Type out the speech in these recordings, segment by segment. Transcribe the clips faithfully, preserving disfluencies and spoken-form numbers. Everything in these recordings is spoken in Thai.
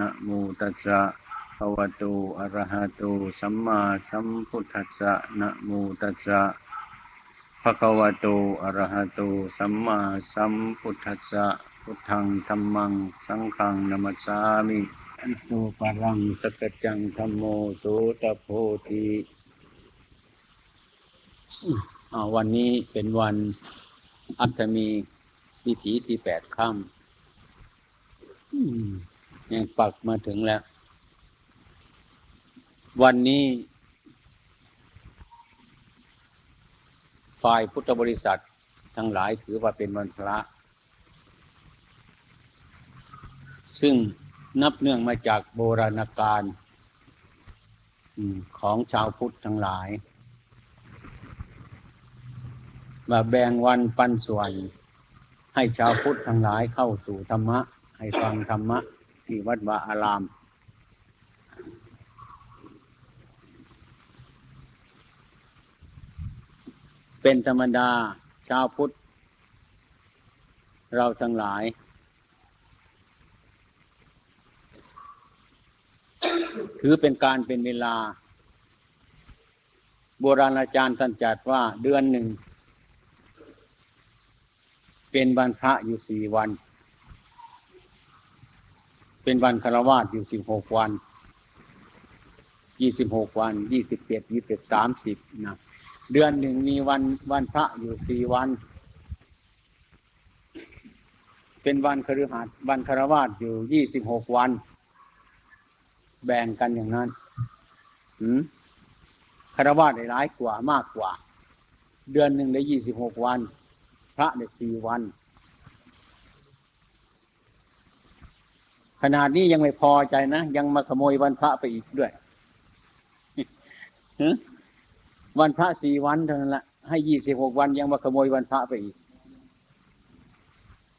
นะโมตัสสะภะคะวะโตอะระหะโตสัมมาสัมพุทธัสสะนะโมตัสสะภะคะวะโตอะระหะโตสัมมาสัมพุทธัสสะพุทธังธัมมังสังฆังนะมัสสามิอิโตปะรังสกจังธัมโมโสตโพธิวันนี้เป็นวันอัตถมีทิฏฐิที่แปดค่ำยังปักมาถึงแล้ววันนี้ฝ่ายพุทธบริษัททั้งหลายถือว่าเป็นวันพระซึ่งนับเนื่องมาจากโบราณกาลของชาวพุทธทั้งหลายมาแบ่งวันปันส่วนให้ชาวพุทธทั้งหลายเข้าสู่ธรรมะให้ฟังธรรมะที่วัดวาอารามเป็นธรรมดาชาวพุทธเราทั้งหลายถือเป็นการเป็นเวลาโบราณอาจารย์ท่านจัดว่าเดือนหนึ่งเป็นวันพระอยู่สี่วันเป็นวันฆราวาสอยู่สิบหกวันยี่สิบหกวันยี่สิบเจ็ดยี่สิบสามสิบนะเดือนหนึ่งมีวันวันพระอยู่สี่วันเป็นวันคฤหัสถ์วันฆราวาสอยู่ยี่สิบหกวันแบ่งกันอย่างนั้นหืมฆราวาสได้หลายกว่ามากกว่าเดือนหนึ่งได้ยี่สิบหกวันพระได้สี่วันขนาดนี้ยังไม่พอใจนะยังมาขโมยวันพระไปอีกด้วยวันพระสี่วันเท่านั้นละให้ยี่สิบหกวันยังมาขโมยวันพระไปอีก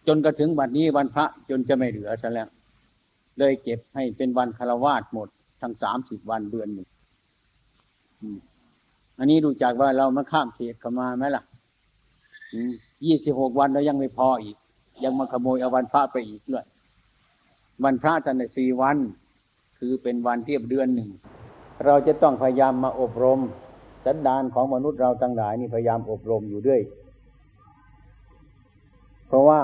จนกระถึงบัดนี้วันพระจนจะไม่เหลือซะแล้วเลยเก็บให้เป็นวันฆราวาสหมดทั้งสามสิบวันเดือนหนึ่งอันนี้ดูจากว่าเรามาข้ามเขตเข้ามาไหมล่ะยี่สิบหกวันแล้วยังไม่พออีกยังมาขโมยเอาวันพระไปอีกด้วยวันพระท่านในสี่วันคือเป็นวันเทียบเดือนหนึ่งเราจะต้องพยายามมาอบรมสันดานของมนุษย์เราทั้งหลายนี่พยายามอบรมอยู่ด้วยเพราะว่า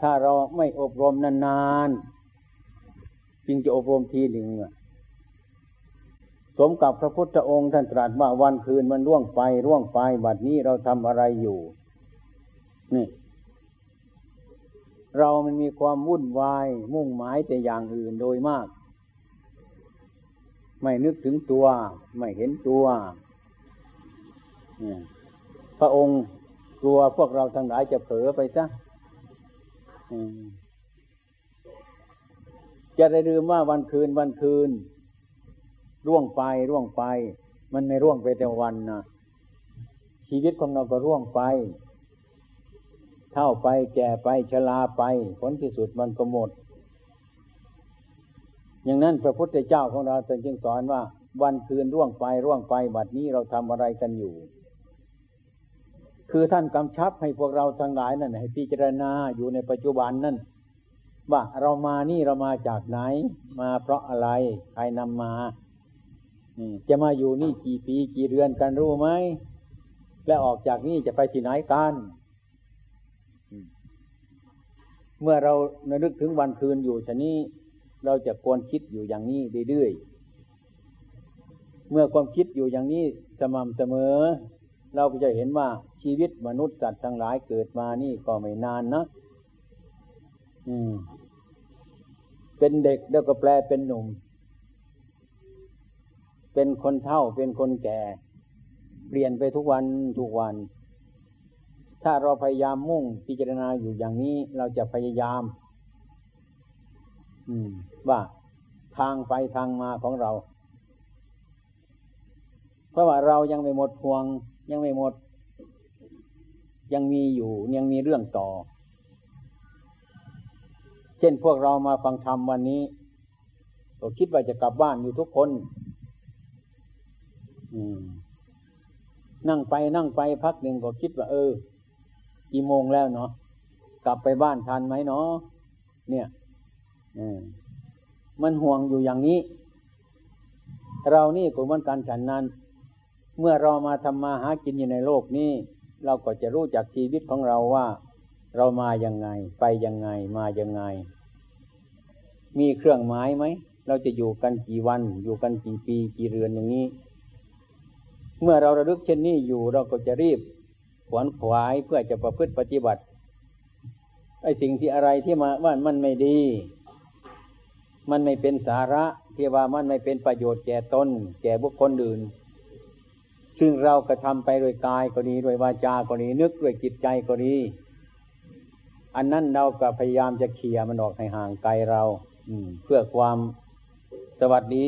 ถ้าเราไม่อบรมนานๆจึงจะอบรมทีหนึ่งสมกับพระพุทธองค์ท่านตรัสว่าวันคืนมันร่วงไปร่วงไปบัดนี้เราทำอะไรอยู่นี่เรามันมีความวุ่นวายมุ่งหมายแต่อย่างอื่นโดยมากไม่นึกถึงตัวไม่เห็นตัวพระองค์กลัวพวกเราทั้งหลายจะเผลอไปซะจะได้ลืมว่าวันคืนวันคืนร่วงไปร่วงไปมันไม่ร่วงไปแต่วันนะชีวิตของเราก็ร่วงไปเฒ่าไปแก่ไปชราไปผลที่สุดมันก็หมดอย่างนั้นพระพุทธเจ้าของเราจึงสอนว่าวันคืนร่วงไปร่วงไปบัดนี้เราทำอะไรกันอยู่คือท่านกำชับให้พวกเราทั้งหลายนั่นให้พิจารณาอยู่ในปัจจุบันนั่นว่าเรามานี่เรามาจากไหนมาเพราะอะไรใครนำมาจะมาอยู่นี่กี่ปีกี่เดือนกันรู้ไหมและออกจากนี่จะไปที่ไหนกันเมื่อเราระลึกถึงวันคืนอยู่ชะนี้เราจะควรคิดอยู่อย่างนี้เรื่อยๆเมื่อความคิดอยู่อย่างนี้สม่ำเสมอเราก็จะเห็นว่าชีวิตมนุษย์สัตว์ทั้งหลายเกิดมานี่ก็ไม่นานนะเป็นเด็กแล้วก็แปลเป็นหนุ่มเป็นคนเฒ่าเป็นคนแก่เปลี่ยนไปทุกวันทุกวันถ้าเราพยายามมุ่งพิจารณาอยู่อย่างนี้เราจะพยายามว่าทางไปทางมาของเราเพราะว่าเรายังไม่หมดห่วงยังไม่หมดยังมีอยู่ยังมีเรื่องต่อเช่นพวกเรามาฟังธรรมวันนี้ก็คิดว่าจะกลับบ้านอยู่ทุกคนนั่งไปนั่งไปพักหนึ่งก็คิดว่าเออกี่โมงแล้วเนาะกลับไปบ้านทันไหมเนาะเนี่ย มันห่วงอยู่อย่างนี้เรานี่ก็เหมือนกันฉันนั้นเมื่อเรามาทำมาหากินอยู่ในโลกนี้เราก็จะรู้จักชีวิตของเราว่าเรามายังไงไปยังไงมายังไงมีเครื่องหมายไหมเราจะอยู่กันกี่วันอยู่กันกี่ปีกี่เดือนอย่างนี้เมื่อเราระลึกเช่นนี้อยู่เราก็จะรีบขวนขวายเพื่อจะประพฤติปฏิบัติไอ้สิ่งที่อะไรที่มาว่ามันไม่ดีมันไม่เป็นสาระที่ว่ามันไม่เป็นประโยชน์แก่ตนแก่บุคคลอื่นซึ่งเรากระทำไปโดยกายก็ดีโดยวาจาก็ดีนึกด้วยจิตใจก็ดีอันนั้นเราก็พยายามจะเคลียร์มันออกให้ห่างไกลเราเพื่อความสวัสดี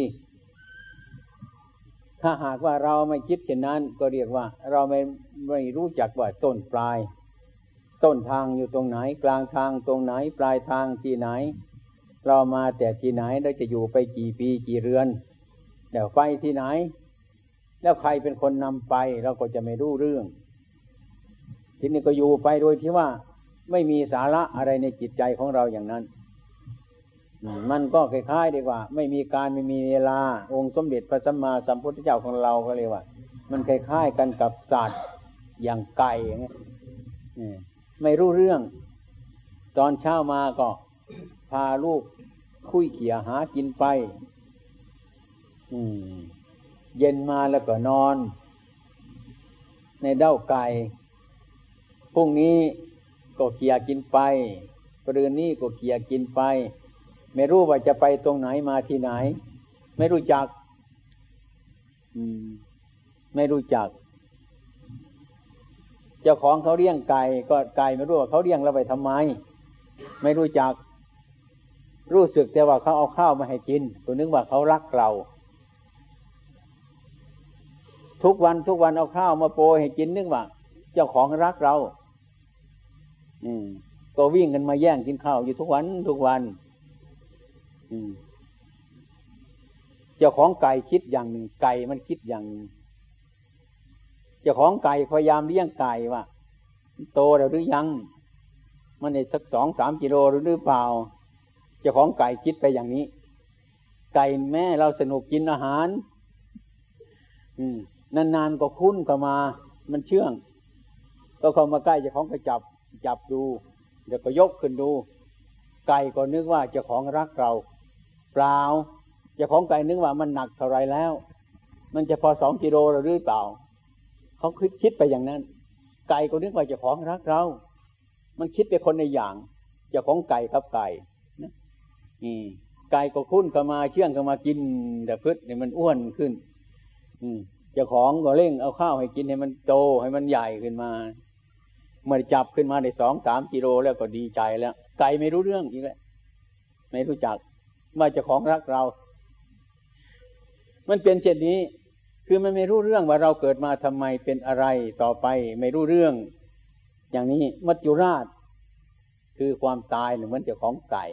ถ้าหากว่าเราไม่คิดเช่นนั้นก็เรียกว่าเราไม่ไม่รู้จักว่าต้นปลายต้นทางอยู่ตรงไหนกลางทางตรงไหนปลายทางที่ไหนเรามาแต่ที่ไหนเราจะอยู่ไปกี่ปีกี่เดือนเดี๋ยวไปที่ไหนแล้วใครเป็นคนนำไปเราก็จะไม่รู้เรื่องทีนี้ก็อยู่ไปโดยที่ว่าไม่มีสาระอะไรในจิตใจของเราอย่างนั้นมันก็คล้ายๆดีกว่าไม่มีการไม่มีเวลาองค์สมเด็จพระสัมมาสัมพุทธเจ้าของเราก็เลยว่ามันคล้ายๆกันกับสัตว์อย่างไก่ไม่รู้เรื่องตอนเช้ามาก็พาลูกคุยเขี่ยหากินไปเย็นมาแล้วก็นอนในเด้าไก่พรุ่งนี้ก็เขี่ยกินไปปรืนนี้ก็เขี่ยกินไปไม่รู้ว่าจะไปตรงไหนมาที่ไหนไม่รู้จักไม่รู้จักเจ้าของเขาเลี้ยงไก่ก็ไก่ไม่รู้ว่าเขาเลี้ยงเราไปทำไมไม่รู้จักรู้สึกแต่ว่าเขาเอาข้าวมาให้กินตัวนึกว่าเขารักเราทุกวันทุกวันเอาข้าวมาโปรยให้กินนึกว่าเจ้าของรักเราอืมก็วิ่งกันมาแย่งกินข้าวอยู่ทุกวันทุกวันอืมเจ้าของไก่คิดอย่างหนึ่งไก่มันคิดอย่างหนึ่งเจ้าของไก่พยายามเลี้ยงไก่ว่าโตแล้วหรือยังมันได้สัก สองถึงสาม กิโลหรือเปล่าเจ้าของไก่คิดไปอย่างนี้ไก่แม่เราสนุกกินอาหารนานๆก็คุ้นเข้ามามันเชื่องก็เข้ามาใกล้เจ้าของก็จับจับดูเดี๋ยวก็ยกขึ้นดูไก่ก็นึกว่าเจ้าของรักเราเปล่าเจ้าของไก่นึกว่ามันหนักเท่าไรแล้วมันจะพอสองกิโลหรือเปล่าเขาคิดคิดไปอย่างนั้นไก่ก็นึกว่าเจ้าของรักเรามันคิดไปคนในอย่างเจ้าของไก่กับไก่นะอืมไก่ก็คุ้นเข้ามาเชื่องเข้ามากินแต่พืชเนี่ยมันอ้วนขึ้นเจ้าของก็เร่งเอาข้าวให้กินให้มันโตให้มันใหญ่ขึ้นมาเมื่อจับขึ้นมาได้ สองถึงสาม กิโลแล้วก็ดีใจแล้วไก่ไม่รู้เรื่องอีกแล้วไม่รู้จักว่าเจ้าของรักเรามันเป็นเช่นนี้คือมันไม่รู้เรื่องว่าเราเกิดมาทำไมเป็นอะไรต่อไปไม่รู้เรื่องอย่างนี้มัจจุราชคือความตายเหมือนเจ้าของไก่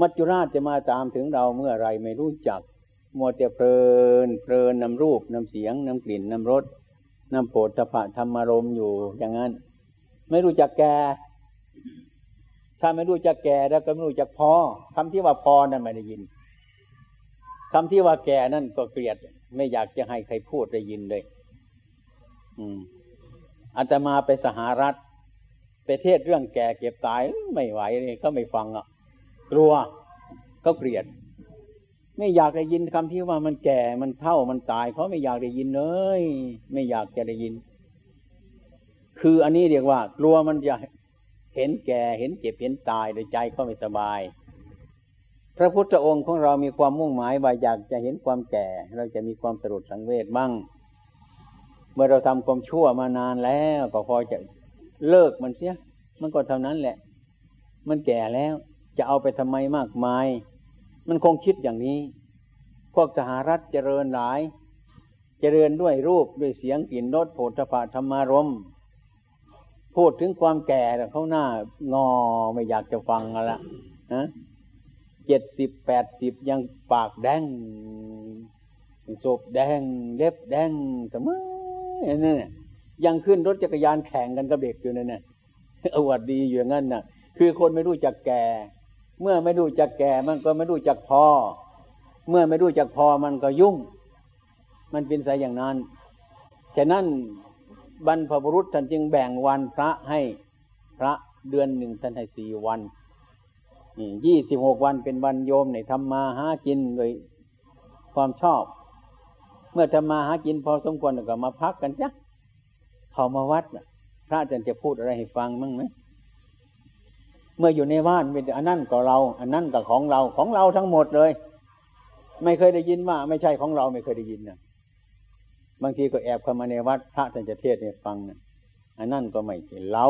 มัจจุราชจะมาตามถึงเราเมื่อไรไม่รู้จักมัวแต่เพลินเพลินนำรูปนำเสียงนำกลิ่นนำรสนำโผฏฐัพพะธรรมารมณ์อยู่อย่างนั้นไม่รู้จักแก่ถ้าไม่รู้จักแก่แล้วก็ไม่รู้จักพอคำที่ว่าพอนั่นไม่ได้ยินคำที่ว่าแก่นั่นก็เกลียดไม่อยากจะให้ใครพูดได้ยินเลยอืมอาตมาไปสหรัฐไปเทศเรื่องแก่เก็บตายไม่ไหวเลยก็ไม่ฟังอ่ะกลัวก็เกลียดไม่อยากได้ยินคำที่ว่ามันแก่มันเฒ่ามันตายเขาไม่อยากได้ยินเลยไม่อยากจะได้ยินคืออันนี้เรียกว่ากลัวมันจะเห็นแก่เห็นเจ็บเห็นตายโดยใจเขาไม่สบายพระพุทธองค์ของเรามีความมุ่งหมายว่าอยากจะเห็นความแก่เราจะมีความสลดสังเวชบ้างเมื่อเราทำความชั่วมานานแล้วก็พอจะเลิกมันเสียมันก็เท่านั้นแหละมันแก่แล้วจะเอาไปทำไมมากมายมันคงคิดอย่างนี้พวกสหรัฐเจริญหลายเจริญด้วยรูปด้วยเสียงกลิ่นรสโผฏฐัพพะธรรมารมณ์พูดถึงความแก่เขาหน้างอไม่อยากจะฟังกันละนะเจ็ดสิบแปดสิบยังปากแดงศพแดงเล็บแดงเสมอเนี่ยยังขึ้นรถจักรยานแข่งกันกับเด็กอยู่นั่นน่ะอวดดีอยู่งั้นน่ะ คือคนไม่รู้จักแก่เมื่อไม่รู้จักแก่มันก็ไม่รู้จักพอเมื่อไม่รู้จักพอมันก็ยุ่งมันเป็นสายอย่างนั้นฉะนั้นบรรพบุรุษท่านจึงแบ่งวันพระให้พระเดือนหนึ่งท่านให้สี่วันยี่สิบหกวันเป็นวันโยมในทำมาหากินโดยความชอบเมื่อทำมาหากินพอสมควรก็มาพักกันจ้ะเข้ามาวัดพระอาจารย์จะพูดอะไรให้ฟังมั้งไหมเมื่ออยู่ในบ้านเป็นอันนั้นก็เราอันนั้นก็ของเราของเราทั้งหมดเลยไม่เคยได้ยินว่าไม่ใช่ของเราไม่เคยได้ยินนะบางทีก็แอบเข้ามาในวัดพระท่านจะเทศน์ให้ฟังนะอันนั้นก็ไม่ใช่เรา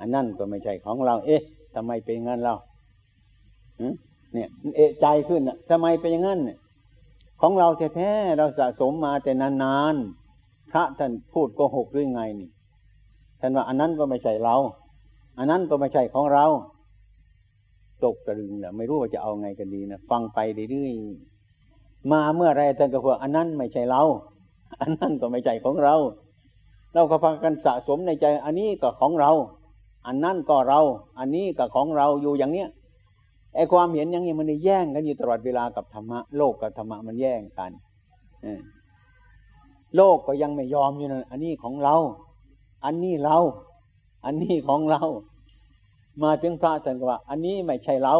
อันนั้นก็ไม่ใช่ของเราเอ๊ะทำไมเป็นงั้นเราเนี่ยเอะใจขึ้นนะทำไมเป็นอย่างนั้นเนี่ยของเราแท้ๆเราสะสมมาแต่นานๆพระท่านพูดโกหกหรือไงนี่ท่านว่าอันนั้นก็ไม่ใช่เราอันนั้นก็ไม่ใช่ของเราตกตะลึงนะไม่รู้ว่าจะเอาไงกันดีนะฟังไปเรื่อยๆมาเมื่อไรท่านก็พูดอันนั้นไม่ใช่เราอันนั้นก็ไม่ใช่ของเราเราก็พากันสะสมในใจอันนี้ก็ของเราอันนั้นก็เราอันนี้ก็ของเราอยู่อย่างเนี้ยไอ้ความเห็นอย่างนี้มันแย่งกันอยู่ตลอดเวลากับธรรมะโลกกับธรรมะมันแย่งกันโลกก็ยังไม่ยอมอยู่นะอันนี้ของเราอันนี้เราอันนี้ของเรามาถึงพระท่านก็ว่าอันนี้ไม่ใช่เรา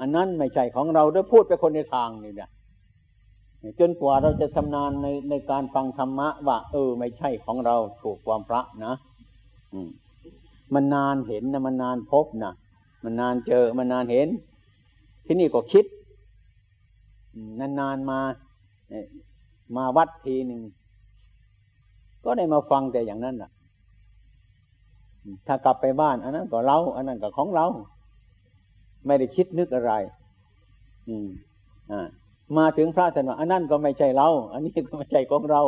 อันนั้นไม่ใช่ของเราด้วยพูดไปคนในทางนี่เนี่ยจนกว่าเราจะชำนาญในในการฟังธรรมะว่าเออไม่ใช่ของเราถูกความพระนะมันนานเห็นนะมันนานพบนะมันนานเจอมันนานเห็นที่นี่ก็คิดนานนานมามาวัดทีหนึ่งก็ได้มาฟังแต่อย่างนั้นน่ะถ้ากลับไปบ้านอันนั้นก็เราอันนั้นก็ของเราไม่ได้คิดนึกอะไรอืมอ่ามาถึงพระท่านว่าอันนั้นก็ไม่ใช่เราอันนี้ก็ไม่ใช่ของเรา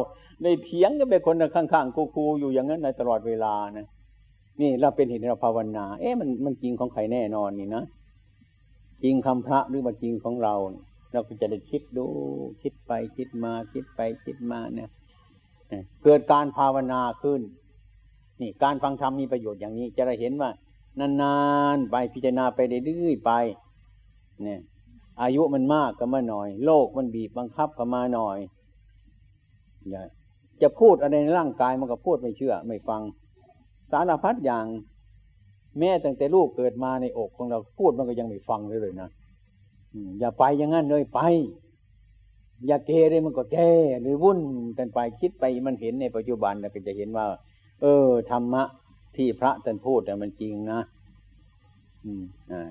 ในเถียงกันไปคนข้างๆคู่ๆอยู่อย่างนั้นตลอดเวลานะนี่เราเป็นเหตุเราภาวนาเอ๊ะมันมันจริงของใครแน่นอนนี่นะจริงคำพระหรือมันจริงของเราเราก็จะได้คิดดูคิดไปคิดมาคิดไปคิดมาเนี่ยเกิดการภาวนาขึ้นนี่การฟังธรรมมีประโยชน์อย่างนี้จะได้เห็นว่านานๆไปพิจารณาไปเรื่อยๆไปเนี่ยอายุมันมากก็มาหน่อยโลกมันบีบบังคับก็มาหน่อยจะพูดอะไรในร่างกายมันก็พูดไม่เชื่อไม่ฟังสารพัดอย่างแม้ตั้งแต่ลูกเกิดมาในอกของเราพูดมันก็ยังไม่ฟังเลยเลยนะอย่าไปอย่างนั้นเลยไปอย่าเกเรมันก็เกหรือวุ่นกันไปคิดไปมันเห็นในปัจจุบันเราก็จะเห็นว่าเออธรรมะที่พระท่านพูดแต่มันจริงนะอืมอ่า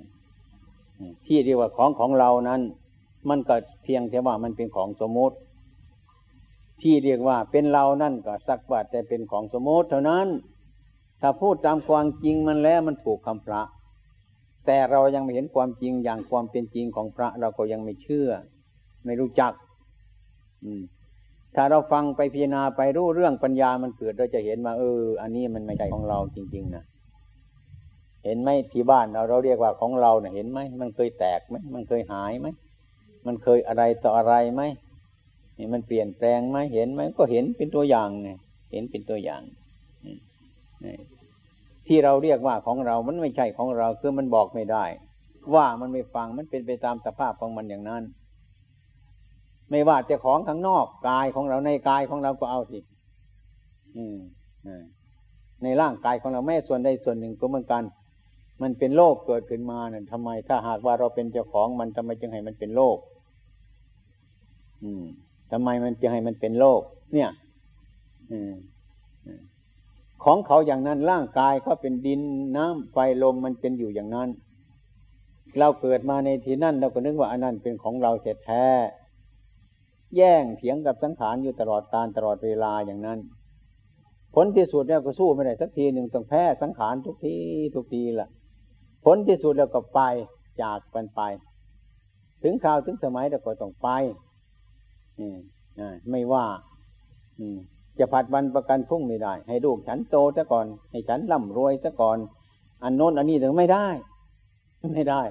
ที่เรียกว่าของของเรานั้นมันก็เพียงแต่ว่ามันเป็นของสมมติที่เรียกว่าเป็นเรานั่นก็สักว่าแต่เป็นของสมมติเท่านั้นถ้าพูดตามความจริงมันแล้วมันถูกคำพระแต่เรายังไม่เห็นความจริงอย่างความเป็นจริงของพระเราก็ยังไม่เชื่อไม่รู้จักถ้าเราฟังไปพิจารณาไปรู้เรื่องปัญญามันเกิดเราจะเห็นว่าเอออันนี้มันไม่ใช่ของเราจริงๆนะเห็นไหมที่บ้านเราเราเรียกว่าของเราเนี่ยเห็นไหมมันเคยแตกไหมมันเคยหายไหมมันเคยอะไรต่ออะไรไหมนี่มันเปลี่ยนแปลงไหมเห็นไหมก็เห็นเป็นตัวอย่างไงเห็นเป็นตัวอย่างที่เราเรียกว่าของเรามันไม่ใช่ของเราคือมันบอกไม่ได้ว่ามันไม่ฟังมันเป็นไปตามสภาพของมันอย่างนั้นไม่ว่าจะของข้างนอกกายของเราในกายของเราก็เอาสิในร่างกายของเราแม้ส่วนใดส่วนหนึ่งก็เหมือนกันมันเป็นโรคเกิดขึ้นมาเนี่ยทำไมถ้าหากว่าเราเป็นเจ้าของมันทำไมจึงให้มันเป็นโรคทำไมมันจึงให้มันเป็นโรคเนี่ยของเขาอย่างนั้นร่างกายเขาเป็นดินน้ำไฟลมมันเป็นอยู่อย่างนั้นเราเกิดมาในที่นั่นเราก็นึกว่าอันนั้นเป็นของเราแท้ๆแย่งเถียงกับสังขารอยู่ตลอดกาลตลอดเวลาอย่างนั้นผลที่สุดแล้วก็สู้ไม่ได้สักทีหนึ่งต้องแพ้สังขารทุกทีทุกทีล่ะผลที่สุดแล้วก็ไปจากกันไปถึงคราวถึงสมัยเราก็ต้องไปไม่ว่าจะผัดวันประกันพรุ่งไม่ได้ให้ลูกฉันโตซะก่อนให้ฉันร่ำรวยซะก่อนอันโน้นอันนี้ถึงไม่ได้ไม่ได้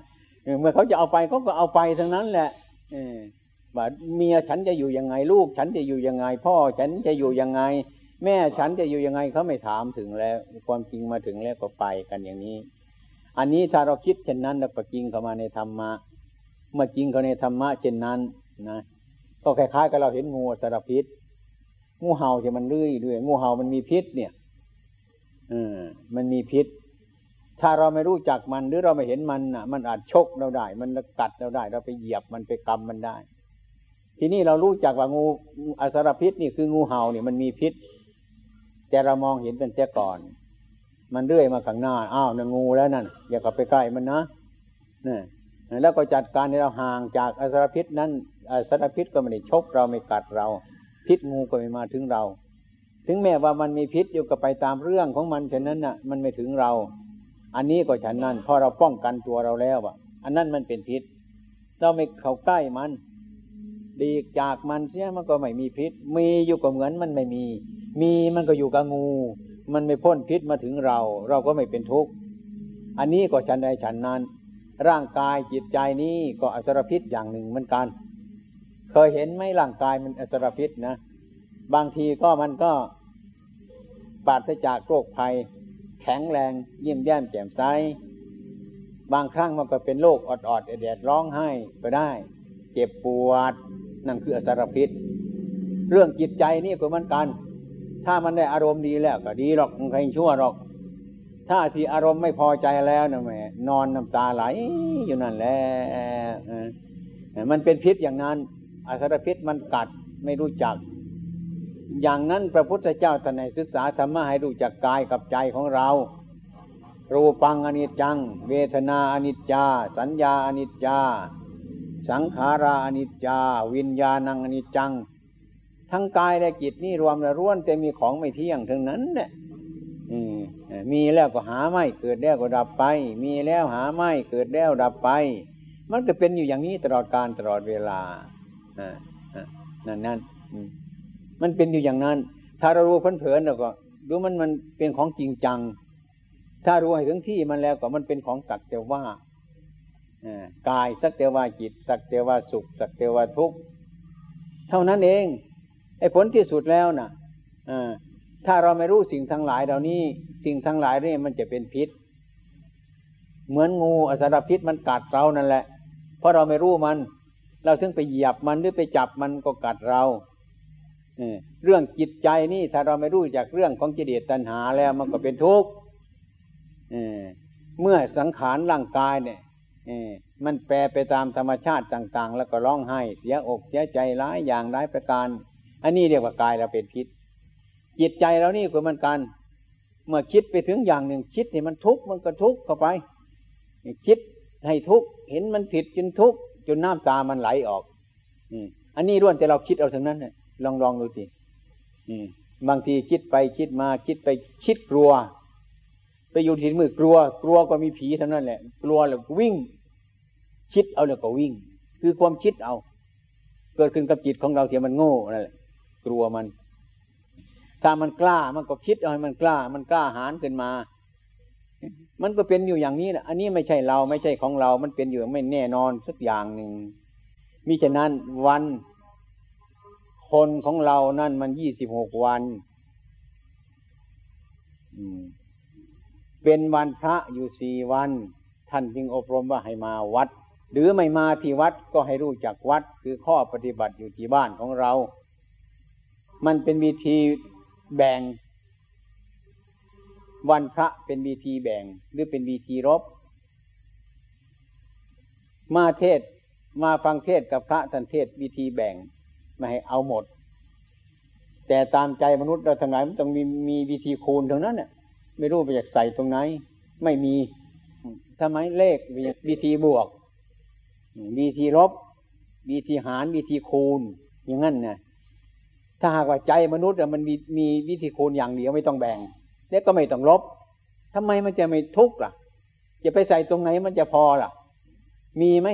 เมื่อเขาจะเอาไปเขาก็เอาไปทั้งนั้นแหละว่าเมียฉันจะอยู่ยังไงลูกฉันจะอยู่ยังไงพ่อฉันจะอยู่ยังไงแม่ฉันจะอยู่ยังไงเขาไม่ถามถึงแล้วความจริงมาถึงแล้วก็ไปกันอย่างนี้ อันนี้ถ้าเราคิดเช่นนั้นเราก็กินเข้ามาในธรรมะเมื่อกินเข้าในธรรมะเช่นนั้นนะก็คล้ายๆกับเราเห็นงูสารพิษงูเห่าที่มันเลื้อยด้วยงูเห่ามันมีพิษเนี่ยเออมันมีพิษถ้าเราไม่รู้จักมันหรือเราไม่เห็นมันน่ะมันอาจชกเราได้มันกัดเราได้เราไปเหยียบมันไปกำมันได้ทีนี้เรารู้จักว่างูอสารพิษนี่คืองูเห่าเนี่ยมันมีพิษแต่เรามองเห็นเป็นเสียก่อนมันเลื้อยมาข้างหน้าอ้าวนั่นงูแล้วนั่นอย่าเข้าไปใกล้มันนะนี่แล้วก็จัดการให้เราห่างจากอสารพิษนั้นอสารพิษก็ไม่ได้ชกเราไม่กัดเราพิษงูก็ไม่มาถึงเราถึงแม้ว่ามันมีพิษอยู่ก็ไปตามเรื่องของมันฉะนั้นน่ะมันไม่ถึงเราอันนี้ก็ฉะนั้นพอเราป้องกันตัวเราแล้วอ่ะอันนั้นมันเป็นพิษเราไม่เข้าใกล้มันดีจากมันเสียมันก็ไม่มีพิษมีอยู่ก็เหมือนมันไม่มีมีมันก็อยู่กับงูมันไม่พ้นพิษมาถึงเราเราก็ไม่เป็นทุกข์อันนี้ก็ฉันใดฉันนั้นร่างกายจิตใจนี้ก็อสรพิษอย่างหนึ่งเหมือนกันเคยเห็นไหมร่างกายมันอสรพิษนะบางทีก็มันก็ปราศจากโรคภัยแข็งแรงเยี่ยมแย้มแจ่มใสบางครั้งมันก็เป็นโรคอดๆแดดร้องไห้ก็ได้เจ็บปวดนั่นคืออสรพิษเรื่องจิตใจนี่ก็เหมือนกันถ้ามันได้อารมณ์ดีแล้วก็ดีหรอกมันใครชั่วหรอกถ้าที่อารมณ์ไม่พอใจแล้วนะแม่นอนน้ำตาไหลอยู่นั่นแหละมันเป็นพิษอย่างนั้นอสรพิษมันกัดไม่รู้จักอย่างนั้นพระพุทธเจ้าท่านให้ศึกษาธรรมะให้รู้จักกายกับใจของเรารูปังอนิจจังเวทนาอนิจจาสัญญาอนิจจาสังขาราอนิจจาวิญญาณังอนิจจังทั้งกายและจิตนี่รวมแล้วล้วนแต่มีของไม่เที่ยงทั้งนั้นแหละมีแล้วก็หาไม่เกิดแล้วก็ดับไปมีแล้วหาไม่เกิดแล้วดับไปมันก็เป็นอยู่อย่างนี้ตลอดกาลตลอดเวลานั่นนั่นมันเป็นอยู่อย่างนั้นถ้าเรารู้เผลอๆแล้วก็รู้มันมันเป็นของจริงจังถ้ารู้ให้ถึงที่มันแล้วก็มันเป็นของสักแต่ว่ากายสักแต่ว่าจิตสักแต่ว่าสุขสักแต่ว่าทุกข์เท่านั้นเองไอ้ผลที่สุดแล้วน่ะถ้าเราไม่รู้สิ่งทั้งหลายเหล่านี้สิ่งทั้งหลายนี่มันจะเป็นพิษเหมือนงูอสรพิษมันกัดเรานั่นแหละเพราะเราไม่รู้มันเราถึงไปเหยียบมันหรือไปจับมันก็กัดเราเรื่องจิตใจนี่ถ้าเราไม่รู้จากเรื่องของกิเลสตัณหาแล้วมันก็เป็นทุกข์เมื่อสังขารร่างกายเนี่ยมันแปรไปตามธรรมชาติต่างๆแล้วก็ร้องไห้เสียอกเสียใจหลายอย่างหลายประการอันนี้เรียกว่ากายเราเป็นพิษจิตใจเรานี่ก็เหมือนกันเมื่อคิดไปถึงอย่างหนึ่งคิดให้มันทุกข์มันก็ทุกข์เข้าไปคิดให้ทุกข์เห็นมันผิดจนทุกข์จนน้ำตามันไหลออกอันนี้ล้วนแต่เราคิดเอาทั้งนั้นเลยลองลองดูสิบางทีคิดไปคิดมาคิดไปคิดกลัวไปอยู่ที่มือกลัวกลัวก็มีผีเท่านั้นแหละกลัวแล้ววิ่งคิดเอาแล้วก็วิ่งคือความคิดเอาเกิดขึ้นกับจิตของเราที่มันโง่นั่นแหละกลัวมันถ้ามันกล้ามันก็คิดเอาให้มันกล้ามันกล้าหาญขึ้นมามันก็เป็นอยู่อย่างนี้แหละอันนี้ไม่ใช่เราไม่ใช่ของเรามันเป็นอยู่ไม่แน่นอนสักอย่างหนึ่งมิฉะนั้นวันคนของเรานั่นมันยี่สิบหกวันเป็นวันพระอยู่สี่วันท่านจึงอบรมว่าให้มาวัดหรือไม่มาที่วัดก็ให้รู้จักวัดคือข้อปฏิบัติอยู่ที่บ้านของเรามันเป็นวิธีแบ่งวันพระเป็นวิธีแบ่งหรือเป็นวิธีรบมาเทศมาฟังเทศกับพระท่านเทศวิธีแบ่งไม่ให้เอาหมดแต่ตามใจมนุษย์เราทั้งหลายมันต้องมีมีวิธีคูณทั้งนั้นเนี่ยไม่รู้ไปอยากใส่ตรงไหนไม่มีทำไมเลขวิธีบวกวิธีลบวิธีหารวิธีคูณอย่างนั้นนะถ้าหากว่าใจมนุษย์มันมีมีวิธีคูณอย่างเดียวไม่ต้องแบ่งแล้วก็ไม่ต้องลบทำไมมันจะไม่ทุกข์ล่ะจะไปใส่ตรงไหนมันจะพอล่ะมีไหม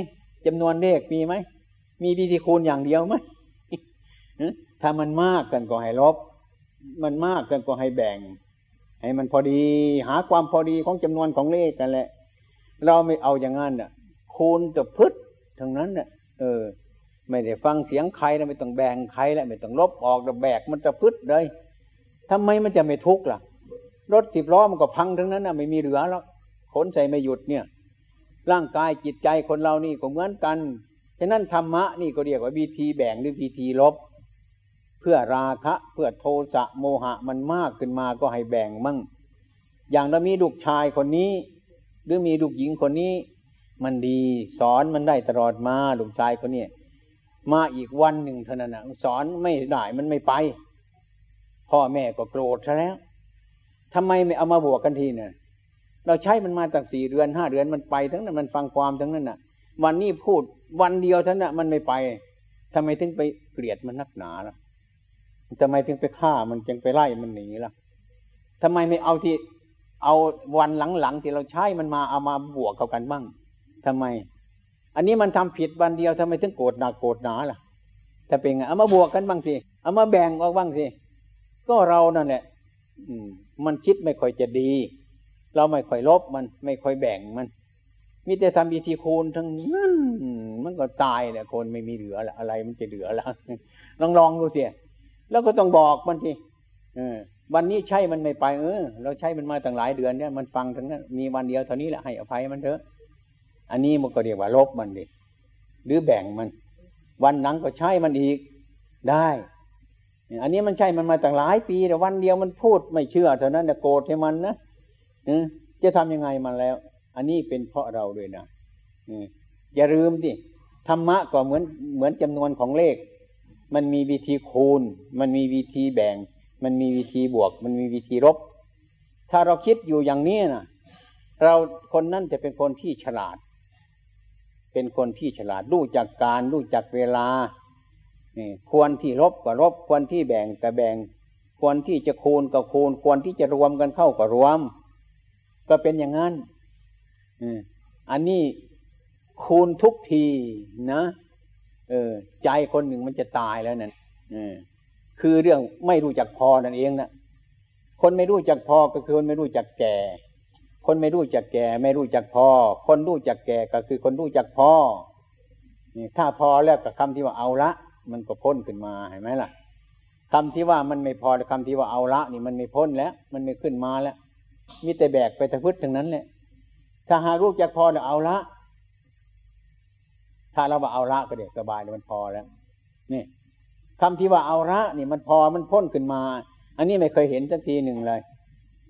จำนวนเลขมีไหมมีวิธีคูณอย่างเดียวไหมถ้ามันมากกันก็ให้ลบมันมากกันก็ให้แบ่งให้มันพอดีหาความพอดีของจำนวนของเลขกันแหละเราไม่เอาอย่างนั้นน่ะคูณแต่พึดทั้งนั้นน่ะเออไม่ได้ฟังเสียงใครแล้วไม่ต้องแบ่งใครแล้วไม่ต้องลบออกแล้วแบกมันจะพึดเลยทำไมมันจะไม่ทุกข์ล่ะรถสิบล้อมันก็พังทั้งนั้นน่ะไม่มีเหลือหรอก ขนใส่ไม่หยุดเนี่ยร่างกายจิตใจคนเรานี่ก็เหมือนกันฉะนั้นธรรมะนี่ก็เรียกว่าวิธีแบ่งหรือวิธีลบเพื่อราคะเพื่อโทสะโมหะมันมากขึ้นมาก็ให้แบ่งมั่งอย่างเรามีลูกชายคนนี้หรือมีลูกหญิงคนนี้มันดีสอนมันได้ตลอดมาลูกชายคนนี้มาอีกวันหนึ่งเท่านั้นนะสอนไม่ได้มันไม่ไปพ่อแม่ก็โกรธซะแล้วทำไมไม่เอามาบวกกันทีเนี่ยเราใช้มันมาตั้งสี่เดือนห้าเดือนมันไปทั้งนั้นมันฟังความทั้งนั้นน่ะวันนี้พูดวันเดียวทั้งนั้นมันไม่ไปทำไมถึงไปเกลียดมันนักหนาล่ะทำไมถึงไปฆ่ามันจึงไปไล่มันหนีล่ะทำไมไม่เอาที่เอาวันหลังๆที่เราใช้มันมาเอามาบวกเข้ากันบ้างทำไมอันนี้มันทำผิดวันเดียวทำไมถึงโกรธหนักโกรธหนาล่ะถ้าเป็นไงเอามาบวกกันบ้างสิเอามาแบ่งออกบ้างสิก็เรานั่นแหละมันคิดไม่ค่อยจะดีเราไม่ค่อยลบมันไม่ค่อยแบ่งมันมีแต่ทำวิธีคูณทั้งนั้นมันก็ตายแหละคนไม่มีเหลือละอะไรมันจะเหลือละลองลองดูสิแล้วก็ต้องบอกมันสิวันนี้ใช่มันไม่ไปเออเราใช้มันมาตั้งหลายเดือนเนี่ยมันฟังทั้งนั้นมีวันเดียวเท่านี้แหละให้อภัยมันเถอะอันนี้มันก็เรียกว่าลบมันดิหรือแบ่งมันวันหลังก็ใช้มันอีกได้อันนี้มันใช่มันมาตั้งหลายปีแต่วันเดียวมันพูดไม่เชื่อเท่านั้นจะโกรธให้มันนะจะทำยังไงมันแล้วอันนี้เป็นเพราะเราด้วยนะอย่าลืมดิธรรมะก็เหมือนเหมือนจำนวนของเลขมันมีวิธีคูณมันมีวิธีแบ่งมันมีวิธีบวกมันมีวิธีลบถ้าเราคิดอยู่อย่างนี้นะเราคนนั้นจะเป็นคนที่ฉลาดเป็นคนที่ฉลาดรู้จักการรู้จักเวลาควรที่ลบก็ลบควรที่แบ่งก็แบ่งควรที่จะคูณก็คูณควรที่จะรวมกันเข้าก็รวมก็เป็นอย่างนั้นอันนี้คูณทุกทีนะเออใจคนหนึ่งมันจะตายแล้วนั่นคือเรื่องไม่รู้จักพอนั่นเองนะคนไม่รู้จักพอก็คือคนไม่รู้จักแก่คนไม่รู้จักแก่ไม่รู้จักพอคนรู้จักแก่ก็คือคนรู้จักพอถ้าพอแล้วกับคำที่ว่าเอาละมันก็พ้นขึ้นมาเห็นไหมล่ะคำที่ว่ามันไม่พอคำที่ว่าเอาละนี่มันไม่พ้นแล้วมันไม่ขึ้นมาแล้วมีแต่แบกไปตะพึดทั้งนั้นแหละถ้าหารู้จักพอเนี่ยเอาละถ้าเราว่าเอาละก็เด็กสบายเลยมันพอแล้วนี่คำที่ว่าเอาละนี่มันพอมันพ้นขึ้นมาอันนี้ไม่เคยเห็นสักทีหนึ่งเลย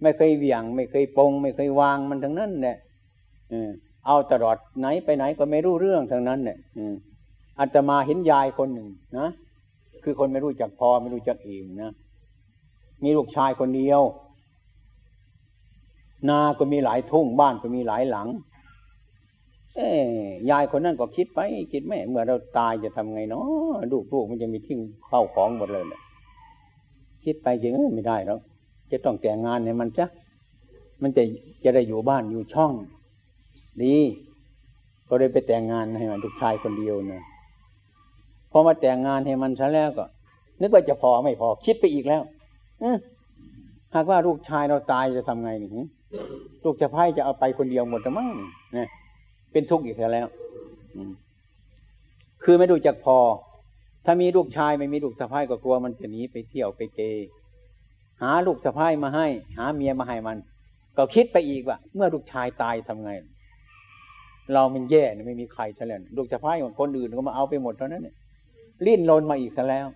ไม่เคยเหวี่ยงไม่เคยปงไม่เคยวางมันทั้งนั้นแหละเอาตลอดไหนไปไหนก็ไม่รู้เรื่องทั้งนั้นแหละอาตมาเห็นยายคนหนึ่งนะคือคนไม่รู้จักพอไม่รู้จักอิ่มนะมีลูกชายคนเดียวนาก็มีหลายทุ่งบ้านก็มีหลายหลังเอ้ยายคนนั้นก็คิดไปคิดแม่เมื่อเราตายจะทำไงเนาะลูกๆมันจะมีทิ้งข้าวของหมดเลยนะคิดไปจริงไม่ได้หรอกจะต้องแต่งงานให้มันซะมันจะจะได้อยู่บ้านอยู่ช่องดีก็เลยไปแต่งงานให้มันลูกชายคนเดียวนะพอมาแต่งงานให้มันซะแล้วก็นึกว่าจะพอไม่พอคิดไปอีกแล้วหากว่าลูกชายเราตายจะทำไงนี่ลูกจะพ่ายจะเอาไปคนเดียวหมดแล้วมั้งเนี่ยเป็นทุกข์อีกแล้วคือไม่รู้จักพอถ้ามีลูกชายไม่มีลูกสะพ้ายก็กลัวมันจะหนีไปเที่ยวไปเกย์หาลูกสะพ้ายมาให้หาเมียมาให้มันก็คิดไปอีกว่าเมื่อลูกชายตายทำไงเรามันแย่ไม่มีใครซะแล้วลูกสะพ้ายของคนอื่นก็มาเอาไปหมดเท่านั้นเนี่ยลิ้นรนมาอีกซะแล้ว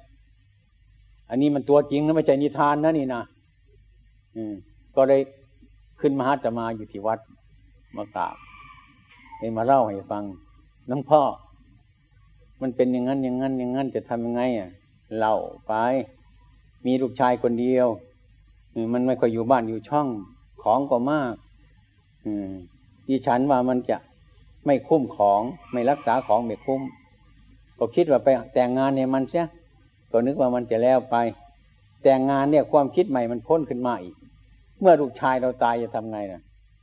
อันนี้มันตัวจริงนะไม่ใช่นิทานนะนี่นะอืมก็เลยขึ้นมาหาอาตมาอยู่ที่วัดมากราบให้มาเล่าให้ฟังหลวงพ่อมันเป็นอย่างนั้นอย่างนั้นอย่างนั้นจะทำยังไงอ่ะเล่าไปมีลูกชายคนเดียวมันไม่ค่อยอยู่บ้านอยู่ช่องของก็มากดิฉันว่ามันจะไม่คุ้มของไม่รักษาของไม่คุ้มก็คิดว่าไปแต่งงานเนี่ยมันเสียก็นึกว่ามันจะแล้วไปแต่งงานเนี่ยความคิดใหม่มันพ้นขึ้นมาอีกเมื่อลูกชายเราตายจะทำไงนะ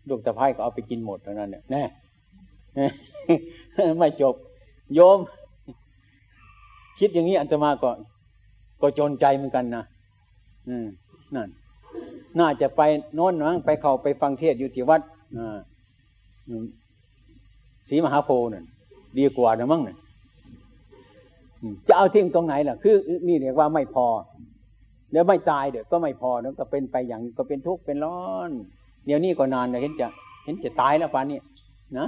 ลูกตะไคร่ก็เอาไปกินหมดเท่านั้นเนี่ยแน่ไม่จบโยมคิดอย่างนี้อาตมาก็ก็จนใจเหมือนกันนะอืมนั่นน่าจะไปโน้นนะไปเข้าไปฟังเทศน์อยู่ที่วัดอ่าศรีมหาโพธิ์นั่นดีกว่านะมั้งน่ะจะเอาทิ้งตรงไหนล่ะคือนี่เรียกว่าไม่พอเดี๋ยวไม่ตายเดี๋ยวก็ไม่พอแล้วก็เป็นไปอย่างก็เป็นทุกข์เป็นร้อนเดี๋ยวนี้ก็นานเลยเห็นจะ เห็นจะตายแล้วป่านนี้นะ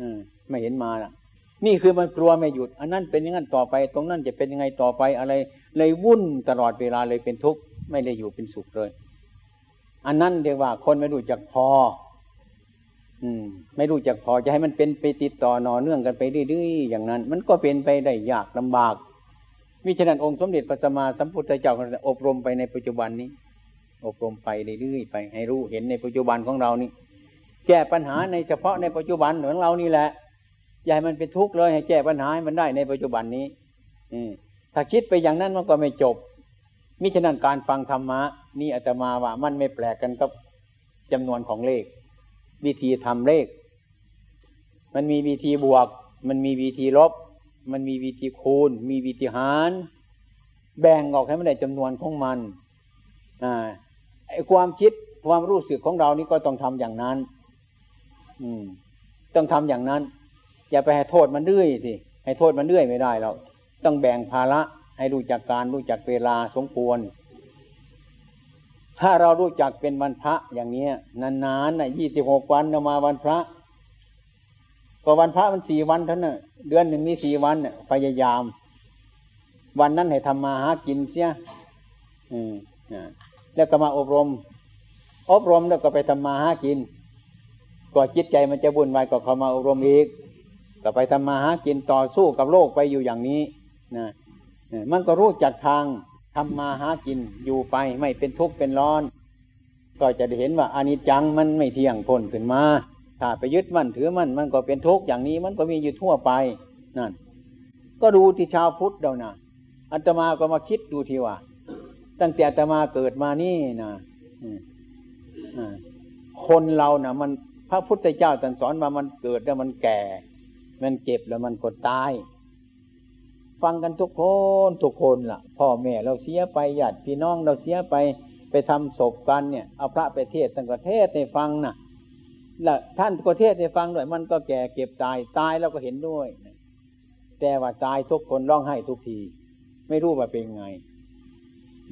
อืมไม่เห็นมาล่ะนี่คือมันกลัวไม่หยุดอันนั้นเป็นอย่างนั้นต่อไปตรงนั้นจะเป็นยังไงต่อไปอะไรเลยวุ่นตลอดเวลาเลยเป็นทุกข์ไม่ได้อยู่เป็นสุขเลยอันนั้นเรียกว่าคนไม่รู้จักพออืมไม่รู้จักพอจะให้มันเป็นไปติดต่อหน่อเนื่องกันไปเรื่อยๆอย่างนั้นมันก็เป็นไปได้ยากลำบากมิฉะนั้นองค์สมเด็จพระสัมมาสัมพุทธเจ้าก็อบรมไปในปัจจุบันนี้อบรมไปเรื่อยๆไปให้รู้เห็นในปัจจุบันของเรานี่แก้ปัญหาในเฉพาะในปัจจุบันของเรานี่แหละอย่าให้มันเป็นทุกข์เลยให้แก้ปัญหาให้มันได้ในปัจจุบันนี้อืมถ้าคิดไปอย่างนั้นมันก็ไม่จบมิฉะนั้นการฟังธรรมะนี่อาตมาว่ามันไม่แปลกกันกับจำนวนของเลขวิธีทำเลขมันมีวิธีบวกมันมีวิธีลบมันมีวิธีคูณมีวิธีหารแบ่งออกให้มันได้จำนวนของมันอ่าไอ้ความคิดความรู้สึกของเรานี่ก็ต้องทำอย่างนั้นอืมต้องทำอย่างนั้นอย่าไปให้โทษมันเรื่อยสิให้โทษมันเรื่อยไม่ได้เราต้องแบ่งภาระให้รู้จักการรู้จักเวลาสมควรถ้าเรารู้จักเป็นวันพระอย่างนี้นานๆน่ะยี่สิบหกวันมาวันพระก็วันพระมันสี่วันเท่านั้นเดือนหนึ่งมีสี่วันน่ะพยายามวันนั้นให้ทำมาหากินเสียอืมนะแล้วก็มาอบรมอบรมแล้วก็ไปทำมาหากินก็จิตใจมันจะวุ่นวายก็เข้ามาอบรมอีกก็ไปทำมาหากินต่อสู้กับโลกไปอยู่อย่างนี้นะมันก็รู้จักทางทำมาหากินอยู่ไปไม่เป็นทุกข์เป็นร้อนก็จะได้เห็นว่าอนิจจังมันไม่เที่ยงพ้นขึ้นมาถ้าไปยึดมั่นถือมั่นมันก็เป็นทุกข์อย่างนี้มันก็มีอยู่ทั่วไปนั่นก็ดูที่ชาวพุทธเดานะอาตมาก็มาคิดดูทีว่าตั้งแต่อาตมาเกิดมานี่นะคนเรานะมันพระพุทธเจ้าตรัสสอนว่ามันเกิดแล้วมันแก่มันเจ็บแล้วมันก็ตายฟังกันทุกคนทุกคนล่ะพ่อแม่เราเสียไปญาติพี่น้องเราเสียไปไปทำศพกันเนี่ยเอาพระไปเทศน์ท่านก็เทศน์ให้ฟังน่ะแล้วท่านก็เทศน์ให้ฟังด้วยมันก็แก่เก็บตายตายแล้วก็เห็นด้วยแต่ว่าตายทุกคนร้องไห้ทุกทีไม่รู้ว่าเป็นไง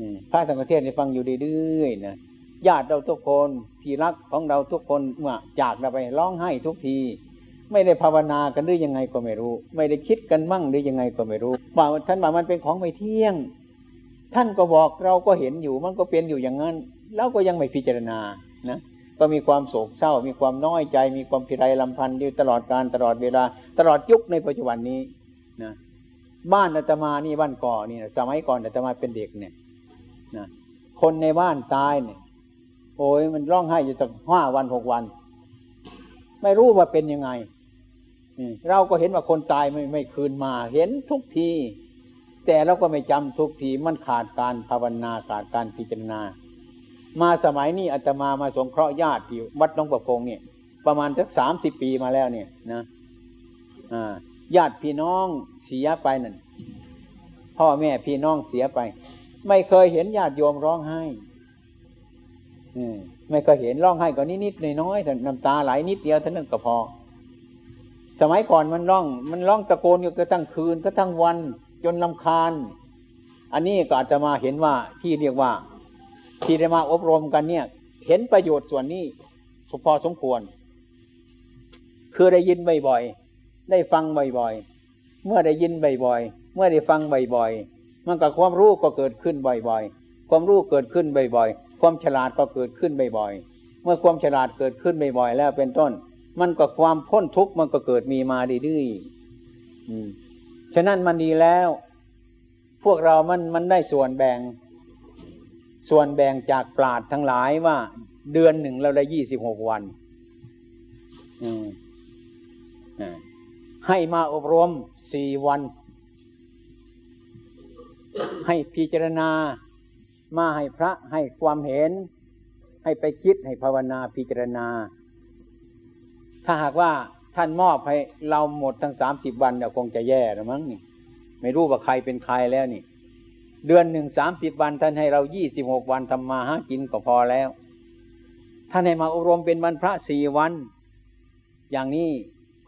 นี่พระท่านก็เทศน์ให้ฟังอยู่เรื่อยๆนะญาติเราทุกคนที่รักของเราทุกคนเมื่อจากเราไปร้องไห้ทุกทีไม่ได้ภาวนากันหรือยังไงก็ไม่รู้ไม่ได้คิดกันมั่งหรือยังไงก็ไม่รู้ว่าท่านว่ามันเป็นของไม่เที่ยงท่านก็บอกเราก็เห็นอยู่มันก็เป็นอยู่อย่างนั้นเราก็ยังไม่พิจารณานะก็มีความโศกเศร้ามีความน้อยใจมีความพิไรลำพันธ์อยู่ตลอดการตลอดเวลาตลอดยุคในปัจจุบันนี้นะบ้านอาตมานี่บ้านก่อนี่นะสมัยก่อนอาตมาเป็นเด็กเนี่ยนะคนในบ้านตายเนี่ยโอ้ยมันร้องไห้อยู่สักห้าวันหกวันไม่รู้ว่าเป็นยังไงเราก็เห็นว่าคนตายไม่ไม่คืนมาเห็นทุกทีแต่เราก็ไม่จำทุกทีมันขาดการภาวนาขาดการพิจารณามาสมัยนี้อาตมามาสงเคราะห์ญาติอยู่วัดหนองประพงเนี่ยประมาณสักสามสิบปีมาแล้วเนี่ยนะญาติพี่น้องเสียไปนั่นพ่อแม่พี่น้องเสียไปไม่เคยเห็นญาติโยมร้องไห้ไม่เคยเห็นร้องไห้ก็นิดๆน้อยๆน้ำตาไหลนิดเดียวเท่านั้นก็พอสมัยก่อนมันร้องมันร้องตะโกนอยู่กระทั่งคืนกระทั่งวันจนรำคาญอันนี้ก็อาจจะมาเห็นว่าที่เรียกว่าที่ได้มาอบรมกันเนี่ยเห็นประโยชน์ส่วนนี้พอสมควรคือได้ยินบ่อยๆได้ฟังบ่อยๆเมื่อได้ยินบ่อยๆเมื่อได้ฟังบ่อยๆมันก็ความรู้ก็เกิดขึ้นบ่อยๆความรู้เกิดขึ้นบ่อยๆความฉลาดก็เกิดขึ้นบ่อยๆเมื่อความฉลาดเกิดขึ้นบ่อยๆแล้วเป็นต้นมันก็ความพ้นทุกข์มันก็เกิดมีมาดื้อๆอืมฉะนั้นมันดีแล้วพวกเรามันมันได้ส่วนแบ่งส่วนแบ่งจากปราชญ์ทั้งหลายว่าเดือนหนึ่งเราได้ยี่สิบหกวันอืมอ่าให้มาอบรมสี่วันให้พิจารณามาให้พระให้ความเห็นให้ไปคิดให้ภาวนาพิจารณาถ้าหากว่าท่านมอบให้เราหมดทั้งสามสิบวันเนี่ยคงจะแย่แล้วมั้งนี่ไม่รู้ว่าใครเป็นใครแล้วนี่เดือนหนึ่งสามสิบวันท่านให้เรายี่สิบหกวันทำมาหากินก็พอแล้วท่านให้มาอบรมเป็นวันพระสี่วันอย่างนี้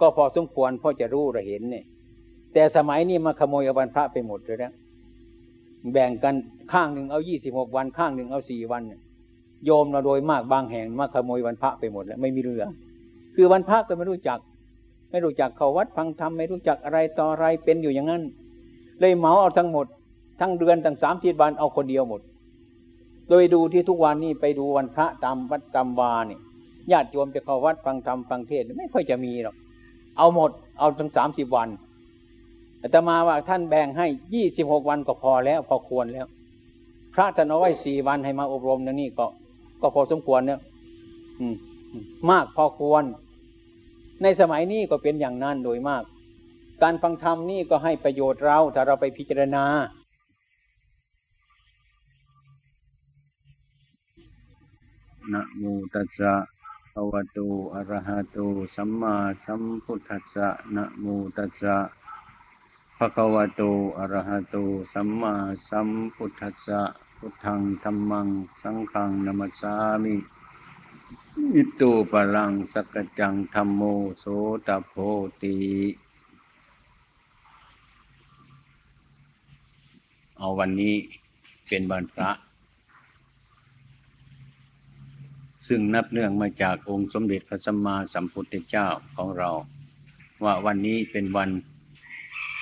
ก็พอสมควรพอจะรู้และเห็นเนี่ยแต่สมัยนี้มาขโมยเอาวันพระไปหมดเลยนะแบ่งกันข้างหนึ่งเอายี่สิบหกวันข้างหนึ่งเอาสี่วันโยมเราโดยมากบางแห่งมาขโมยวันพระไปหมดแล้วไม่มีเหลือ คือวันพระก็ไม่รู้จักไม่รู้จักเข้าวัดฟังธรรมไม่รู้จักอะไรต่ออะไรเป็นอยู่อย่างนั้นเลยเหมาเอาทั้งหมดทั้งเดือนทั้งสามสี่วันเอาคนเดียวหมดโดยดูที่ทุกวันนี้ไปดูวันพระตามวัดตามวาเนี่ยญาติโยมจะเข้าวัดฟังธรรมฟังเทศน์ไม่ค่อยจะมีหรอกเอาหมดเอาทั้งสามสิบวันอาตมาว่าท่านแบ่งให้ยี่สิบหกวันก็พอแล้วพอควรแล้วพระท่านเอาไว้สี่วันให้มาอบรมนะนี่ก็ก็พอสมควรเนี่ยมากพอควรในสมัยนี้ก็เป็นอย่างนั้นโดยมากการฟังธรรมนี่ก็ให้ประโยชน์เราถ้าเราไปพิจารณานะโมตัสสะภะคะวะโตอะระหะโตสัมมาสัมพุทธัสสะนะโมตัสสะภะคะวะโตอะระหะโตสัมมาสัมพุทธัสสะพุทธังธัมมังสังฆังนะมัสสามิอิตูปะลังสักจังธัมโมโสตโพติเอาวันนี้เป็นวันพระซึ่งนับเนื่องมาจากองค์สมเด็จพระสัมมาสัมพุทธเจ้าของเราว่าวันนี้เป็นวัน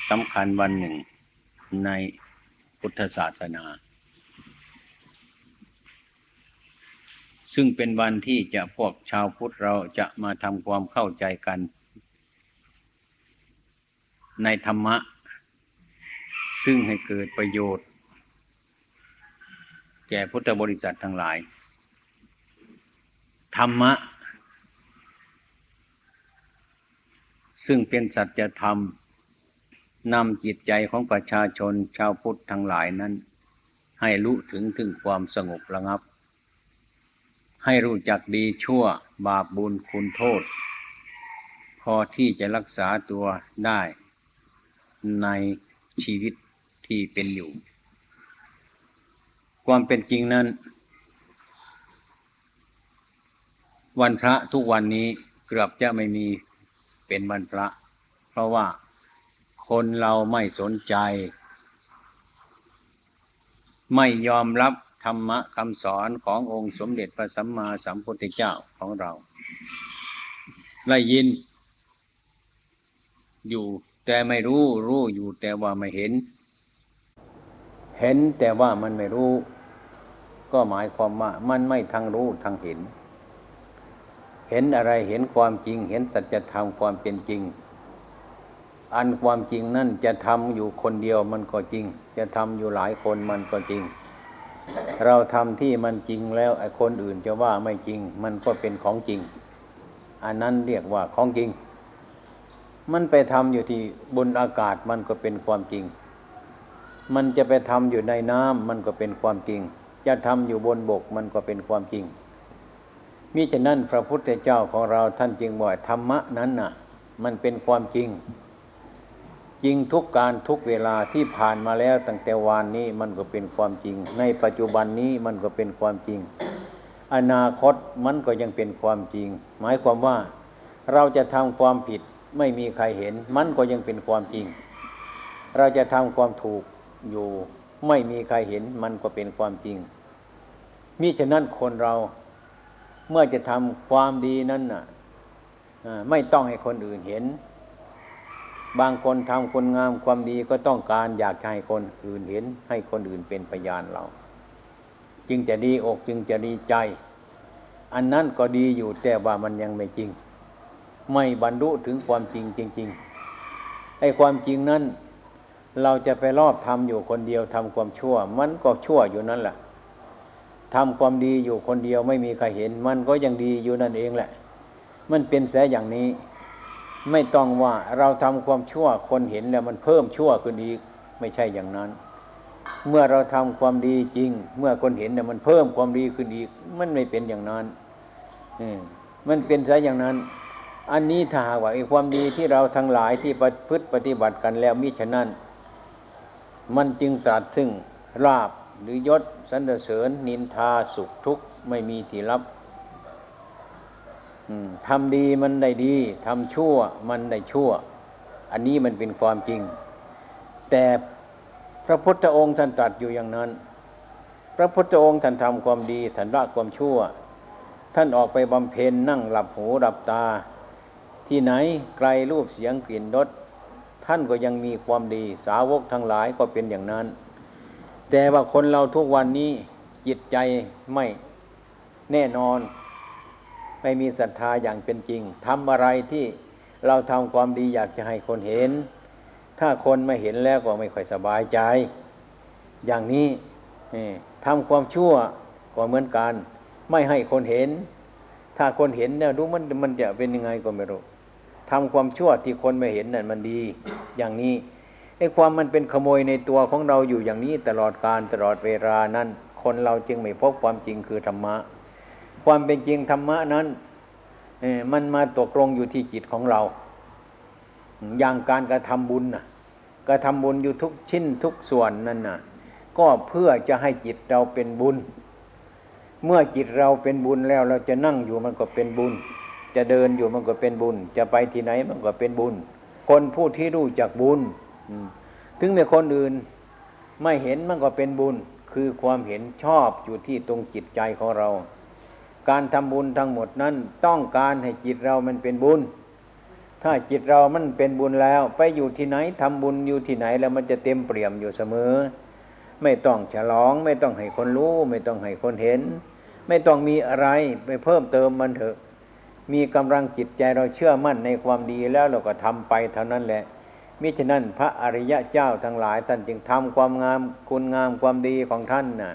สำคัญวันหนึ่งในพุทธศาสนาซึ่งเป็นวันที่จะพวกชาวพุทธเราจะมาทำความเข้าใจกันในธรรมะซึ่งให้เกิดประโยชน์แก่พุทธบริษัททั้งหลายธรรมะซึ่งเป็นสัจธรรมนำจิตใจของประชาชนชาวพุทธทั้งหลายนั้นให้รู้ถึงถึงความสงบระงับให้รู้จักดีชั่วบาปบุญคุณโทษพอที่จะรักษาตัวได้ในชีวิตที่เป็นอยู่ความเป็นจริงนั้นวันพระทุกวันนี้เกือบจะไม่มีเป็นวันพระเพราะว่าคนเราไม่สนใจไม่ยอมรับธรรมะคำสอนขององค์สมเด็จพระสัมมาสัมพุทธเจ้าของเราได้ยินอยู่แต่ไม่รู้รู้อยู่แต่ว่าไม่เห็นเห็นแต่ว่ามันไม่รู้ก็หมายความว่ามันไม่ทั้งรู้ทั้งเห็นเห็นอะไรเห็นความจริงเห็นสัจธรรมความเป็นจริงอันความจริงนั่นจะทำอยู่คนเดียวมันก็จริงจะทำอยู่หลายคนมันก็จริงเราทำที่มันจริงแล้วไอ้คนอื่นจะว่าไม่จริงมันก็เป็นของจริงอันนั้นเรียกว่าของจริงมันไปทำอยู่ที่บนอากาศมันก็เป็นความจริงมันจะไปทำอยู่ในน้ำมันก็เป็นความจริงจะทำอยู่บนบกมันก็เป็นความจริงมิฉะนั้นพระพุทธเจ้าของเราท่านจึงบอกธรรมะนั้นน่ะมันเป็นความจริงจริงทุกการทุกเวลาที่ผ่านมาแล้วตั้งแต่วานนี้มันก็เป็นความจริงในปัจจุบันนี้มันก็เป็นความจริงอนาคตมันก็ยังเป็นความจริงหมายความว่าเราจะทำความผิดไม่มีใครเห็นมันก็ยังเป็นความจริงเราจะทำความถูกอยู่ไม่มีใครเห็นมันก็เป็นความจริงมิฉะนั้นคนเราเมื่อจะทำความดีนั้นน่ะไม่ต้องให้คนอื่นเห็นบางคนทำคนงามความดีก็ต้องการอยากให้คนอื่นเห็นให้คนอื่นเป็นพยานเราจึงจะดีอกจึงจะดีใจอันนั้นก็ดีอยู่แต่ว่ามันยังไม่จริงไม่บรรลุถึงความจริงจริงๆไอ้ความจริงนั้นเราจะไปรอบทำอยู่คนเดียวทำความชั่วมันก็ชั่วอยู่นั่นแหละทำความดีอยู่คนเดียวไม่มีใครเห็นมันก็ยังดีอยู่นั่นเองแหละมันเป็นแสอย่างนี้ไม่ต้องว่าเราทำความชั่วคนเห็นแล้วมันเพิ่มชั่วขึ้นอีกไม่ใช่อย่างนั้นเมื่อเราทำความดีจริงเมื่อคนเห็นแล้วมันเพิ่มความดีขึ้นอีกมันไม่เป็นอย่างนั้นมันเป็นแสอย่างนั้นอันนี้ถ้าหากว่าไอ้ความดีที่เราทั้งหลายที่ประพฤติปฏิบัติกันแล้วมิฉะนั้นมันจึงตรัสถึงลาภหรือยศสรรเสริญนินทาสุขทุกข์ไม่มีที่ลับทำดีมันได้ดีทำชั่วมันได้ชั่วอันนี้มันเป็นความจริงแต่พระพุทธองค์ท่านตรัสอยู่อย่างนั้นพระพุทธองค์ท่านทำความดีท่านละความชั่วท่านออกไปบำเพ็ญนั่งหลับหูหลับตา ที่ไหนไกลรูปเสียงกลิ่นรสท่านก็ยังมีความดีสาวกทั้งหลายก็เป็นอย่างนั้นแต่ว่าคนเราทุกวันนี้จิตใจไม่แน่นอนไม่มีศรัทธาอย่างเป็นจริงทำอะไรที่เราทำความดีอยากจะให้คนเห็นถ้าคนไม่เห็นแล้วก็ไม่ค่อยสบายใจอย่างนี้ทำความชั่วก็เหมือนกันไม่ให้คนเห็นถ้าคนเห็นเนี่ยรู้มันมันจะเป็นยังไงก็ไม่รู้ทำความชั่วที่คนไม่เห็นนั่นมันดีอย่างนี้ไอ้ความมันเป็นขโมยในตัวของเราอยู่อย่างนี้ตลอดกาลตลอดเวลานั้นคนเราจึงไม่พบความจริงคือธรรมะความเป็นจริงธรรมะนั้นมันมาตกลงอยู่ที่จิตของเราอย่างการกระทำบุญน่ะกระทำบุญอยู่ทุกชิ้นทุกส่วนนั่นน่ะก็เพื่อจะให้จิตเราเป็นบุญเมื่อจิตเราเป็นบุญแล้วเราจะนั่งอยู่มันก็เป็นบุญจะเดินอยู่มันก็เป็นบุญจะไปที่ไหนมันก็เป็นบุญคนผู้ที่รู้จักบุญถึงแม้คนอื่นไม่เห็นมันก็เป็นบุญคือความเห็นชอบอยู่ที่ตรงจิตใจของเราการทำบุญทั้งหมดนั้นต้องการให้จิตเรามันเป็นบุญถ้าจิตเรามันเป็นบุญแล้วไปอยู่ที่ไหนทำบุญอยู่ที่ไหนแล้วมันจะเต็มเปี่ยมอยู่เสมอไม่ต้องฉลองไม่ต้องให้คนรู้ไม่ต้องให้คนเห็นไม่ต้องมีอะไรไปเพิ่มเติมมันเถอะมีกำลังจิตใจเราเชื่อมั่นในความดีแล้วเราก็ทำไปเท่านั้นแหละมิฉะนั้นพระอริยะเจ้าทั้งหลายท่านจึงทำความงามคุณงามความดีของท่านน่ะ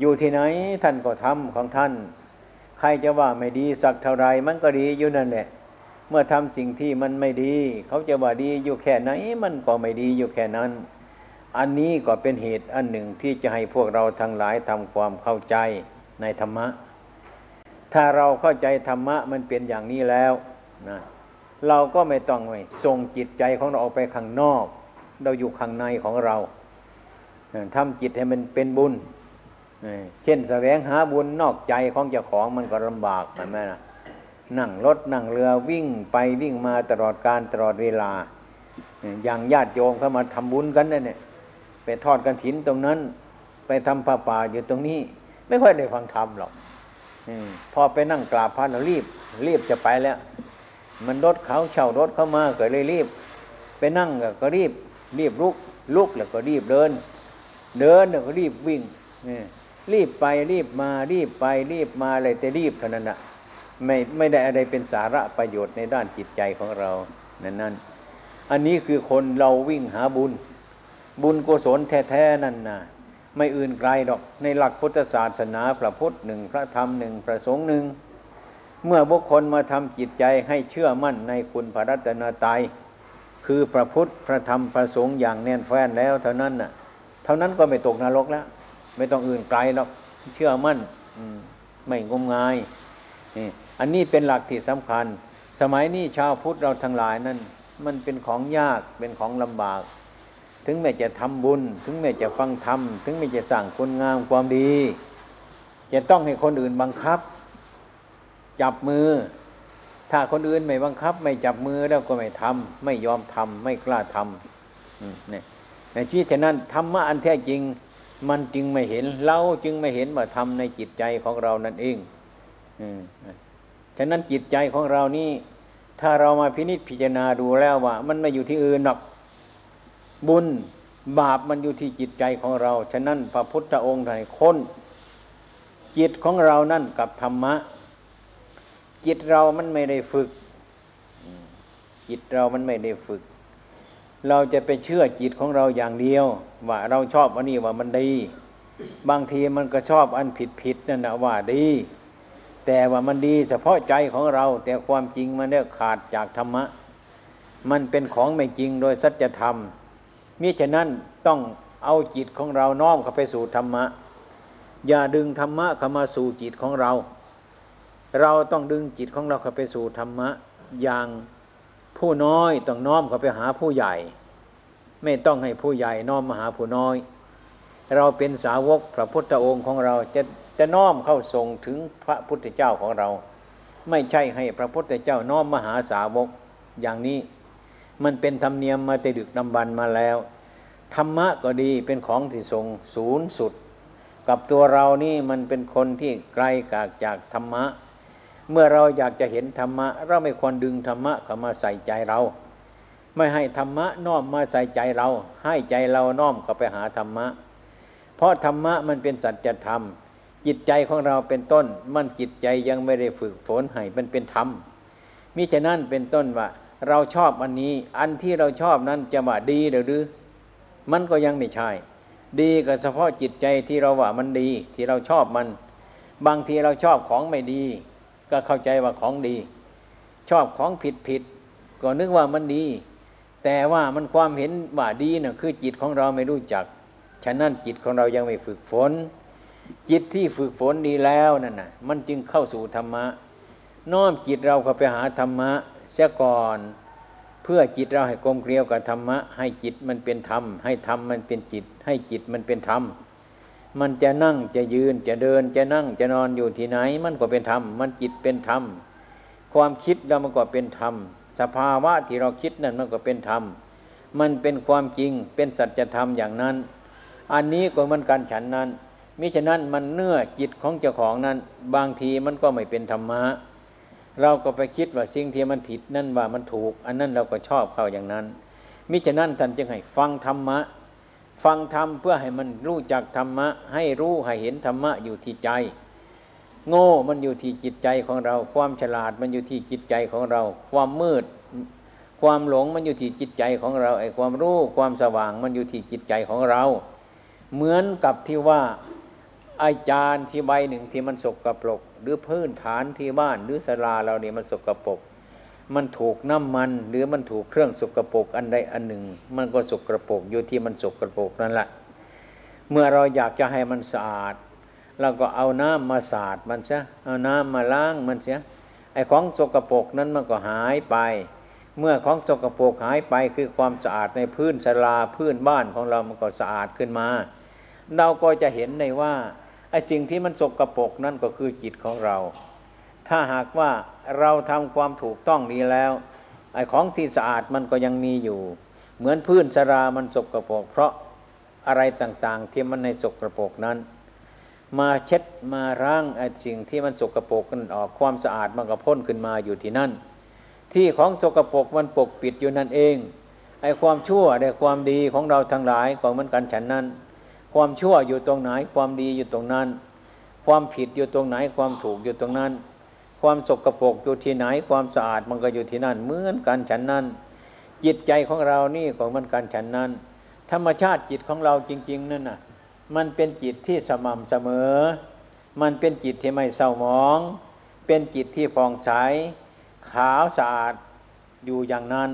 อยู่ที่ไหนท่านก็ทำของท่านใครจะว่าไม่ดีสักเท่าไรมันก็ดีอยู่นั่นแหละเมื่อทำสิ่งที่มันไม่ดีเขาจะว่าดีอยู่แค่ไหนมันก็ไม่ดีอยู่แค่นั้นอันนี้ก็เป็นเหตุอันหนึ่งที่จะให้พวกเราทั้งหลายทำความเข้าใจในธรรมะถ้าเราเข้าใจธรรมะมันเป็นอย่างนี้แล้วนะเราก็ไม่ต้องไปส่งจิตใจของเราออกไปข้างนอกเราอยู่ข้างในของเราทำจิตให้มันเป็นบุญเช่นแสวงหาบุญนอกใจของเจ้าของมันก็ลำบากเห็นไหมนะนั่งรถนั่งเรือวิ่งไปวิ่งมาตลอดการตลอดเวลาอย่างญาติโยมเข้ามาทำบุญกันเนี่ยไปทอดกฐินตรงนั้นไปทำผ้าป่าอยู่ตรงนี้ไม่ค่อยได้ฟังธรรมหรอกพอไปนั่งกราบพระแล้วรีบรีบจะไปแล้วมันรถเขาเช่ารถเข้ามาก็เลยรีบไปนั่งก็รีบรีบลุกลุกแล้วก็รีบเดินเดินแล้วก็รีบวิ่งรีบไปรีบมารีบไปรีบมาอะไรแต่รีบเท่านั้นน่ะไม่ไม่ได้อะไรเป็นสาระประโยชน์ในด้านจิตใจของเรานั่นนั่นอันนี้คือคนเราวิ่งหาบุญบุญกุศลแท้ๆนั่นน่ะไม่อื่นไกลหรอกในหลักพุทธศาสนาพระพุทธหนึ่งพระธรรมหนึ่งพระสงฆ์หนึ่งเมื่อบุคคลมาทำจิตใจให้เชื่อมั่นในคุณพระรัตนตรัยคือพระพุทธพระธรรมพระสงฆ์อย่างแน่นแฟ้นแล้วเท่านั้นน่ะเท่านั้นก็ไม่ตกนรกแล้วไม่ต้องอื่นไกลหรอกเชื่อมั่นไม่งมงายนี่อันนี้เป็นหลักที่สำคัญสมัยนี้ชาวพุทธเราทั้งหลายนั่นมันเป็นของยากเป็นของลำบากถึงแม้จะทำบุญถึงแม้จะฟังธรรมถึงแม้จะสร้างคุณงามความดีจะต้องให้คนอื่นบังคับจับมือถ้าคนอื่นไม่บังคับไม่จับมือแล้วก็ไม่ทำไม่ยอมทำไม่กล้าทำเนี่ยในชีวิตฉะนั้นธรรมะอันแท้จริงมันจึงไม่เห็นเราจึงไม่เห็นว่าธรรมในจิตใจของเรานั่นเองฉะนั้นจิตใจของเรานี่ถ้าเรามาพินิจพิจารณาดูแล้วว่ามันไม่อยู่ที่อื่นหรอกบุญบาปมันอยู่ที่จิตใจของเราฉะนั้นพระพุทธองค์ท่านค้นจิตของเรานั่นกับธรรมะจิตเรามันไม่ได้ฝึกจิตเรามันไม่ได้ฝึกเราจะไปเชื่อจิตของเราอย่างเดียวว่าเราชอบอันนี้ว่ามันดีบางทีมันก็ชอบอันผิดๆนั่นนะว่าดีแต่ว่ามันดีเฉพาะใจของเราแต่ความจริงมันเนี่ยขาดจากธรรมะมันเป็นของไม่จริงโดยสัจธรรมมิฉะนั้นต้องเอาจิตของเราน้อมเข้าไปสู่ธรรมะอย่าดึงธรรมะเข้ามาสู่จิตของเราเราต้องดึงจิตของเราเข้าไปสู่ธรรมะอย่างผู้น้อยต้องน้อมเข้าไปหาผู้ใหญ่ไม่ต้องให้ผู้ใหญ่น้อมมาหาผู้น้อยเราเป็นสาวกพระพุทธองค์ของเราจะจะน้อมเข้าส่งถึงพระพุทธเจ้าของเราไม่ใช่ให้พระพุทธเจ้าน้อมมาหาสาวกอย่างนี้มันเป็นธรรมเนียมมาแต่ดึกดำบรรพ์มาแล้วธรรมะก็ดีเป็นของที่ทรงสูงสุดกับตัวเรานี่มันเป็นคนที่ไกลจากธรรมะ เมื่อเราอยากจะเห็นธรรมะเราไม่ควรดึงธรรมะเข้ามาใส่ใจเราไม่ให้ธรรมะน้อมมาใส่ใจเราให้ใจเราน้อมเข้าไปหาธรรมะเพราะธรรมะมันเป็นสัจธรรมจิตใจของเราเป็นต้นมันจิตใจยังไม่ได้ฝึกฝนให้มันเป็นธรรมมิฉะนั้นเป็นต้นว่าเราชอบอันนี้อันที่เราชอบนั้นจะว่าดีหรือมันก็ยังไม่ใช่ดีก็เฉพาะจิตใจที่เราว่ามันดีที่เราชอบมันบางทีเราชอบของไม่ดีก็เข้าใจว่าของดีชอบของผิดผิดก็นึกว่ามันดีแต่ว่ามันความเห็นว่าดีน่ะคือจิตของเราไม่รู้จักฉะนั้นจิตของเรายังไม่ฝึกฝนจิตที่ฝึกฝนดีแล้วนั่นน่ะมันจึงเข้าสู่ธรรมะน้อมจิตเราเข้าไปหาธรรมะเสียก่อนเพื่อจิตเราให้กลมเกลียวกับธรรมะให้จิตมันเป็นธรรมให้ธรรมมันเป็นจิตให้จิตมันเป็นธรรมมันจะนั่งจะยืนจะเดินจะนั่งจะนอนอยู่ที่ไหนมันก็เป็นธรรมมันจิตเป็นธรรมความคิดเรามันก็เป็นธรรมสภาวะที่เราคิดนั่นมันก็เป็นธรรมมันเป็นความจริงเป็นสัจธรรมอย่างนั้นอันนี้ก็เหมือนกันฉันนั้นมิฉะนั้นมันเนื้อจิตของเจ้าของนั้นบางทีมันก็ไม่เป็นธรรมะเราก็ไปคิดว่าสิ่งที่มันผิดนั่นว่ามันถูกอันนั้นเราก็ชอบเข้าอย่างนั้นมิฉะนั้นท่านจึงให้ฟังธรรมะฟังธรรมเพื่อให้มันรู้จักธรรมะให้รู้ให้เห็นธรรมะอยู่ที่ใจโง่มันอยู่ที่จิตใจของเราความฉลาดมันอยู่ที่จิตใจของเราความมืดความหลงมันอยู่ที่จิตใจของเราไอ้ความรู้ความสว่างมันอยู่ที่จิตใจของเราเหมือนกับที่ว่าไอ้จานที่ใบหนึ่งที่มันสกปรกหรือพื้นฐานที่บ้านหรือศาลาเราเนี่ยมันสกปรกมันถูกน้ำมันหรือมันถูกเครื่องสกปรกอันใดอันหนึ่งมันก็สกปรกอยู่ที่มันสกปรกนั่นแหละเมื่อเราอยากจะให้มันสะอาดเราก็เอาน้ำมาสาดมันเสียเอาน้ำมาล้างมันเสียไอ้ของสกปรกนั้นมันก็หายไปเมื่อของสกปรกหายไปคือความสะอาดในพื้นศาลาพื้นบ้านของเรามันก็สะอาดขึ้นมาเราก็จะเห็นได้ว่าไอ้สิ่งที่มันสกปรกนั่นก็คือจิตของเราถ้าหากว่าเราทำความถูกต้องดีแล้วไอ้ของที่สะอาดมันก็ยังมีอยู่เหมือนพื้นศาลามันสกปรกเพราะอะไรต่างๆที่มันในสกปรกนั้นมาเช็ดมาล้างไอ้สิ่งที่มันสกปรกนั้นออกความสะอาดมันก็พ่นขึ้นมาอยู่ที่นั่นที่ของสกปรกมันปกปิดอยู่นั่นเองไอ้ความชั่วและความดีของเราทั้งหลายของมันกันฉันนั้นความชั่วอยู่ตรงไหนความดีอยู่ตรงนั้นความผิดอยู่ตรงไหนความถูกอยู่ตรงนั้นความสกปรกอยู่ที่ไหนความสะอาดมันก็อยู่ที่นั่นเหมือนกันฉันนั้นจิตใจของเรานี่ของมันกันฉันนั้นธรรมชาติจิตของเราจริงๆนั่นน่ะมันเป็นจิตที่สม่ำเสมอมันเป็นจิตที่ไม่เศร้าหมองเป็นจิตที่ผ่องใสขาวสะอาดอยู่อย่างนั้น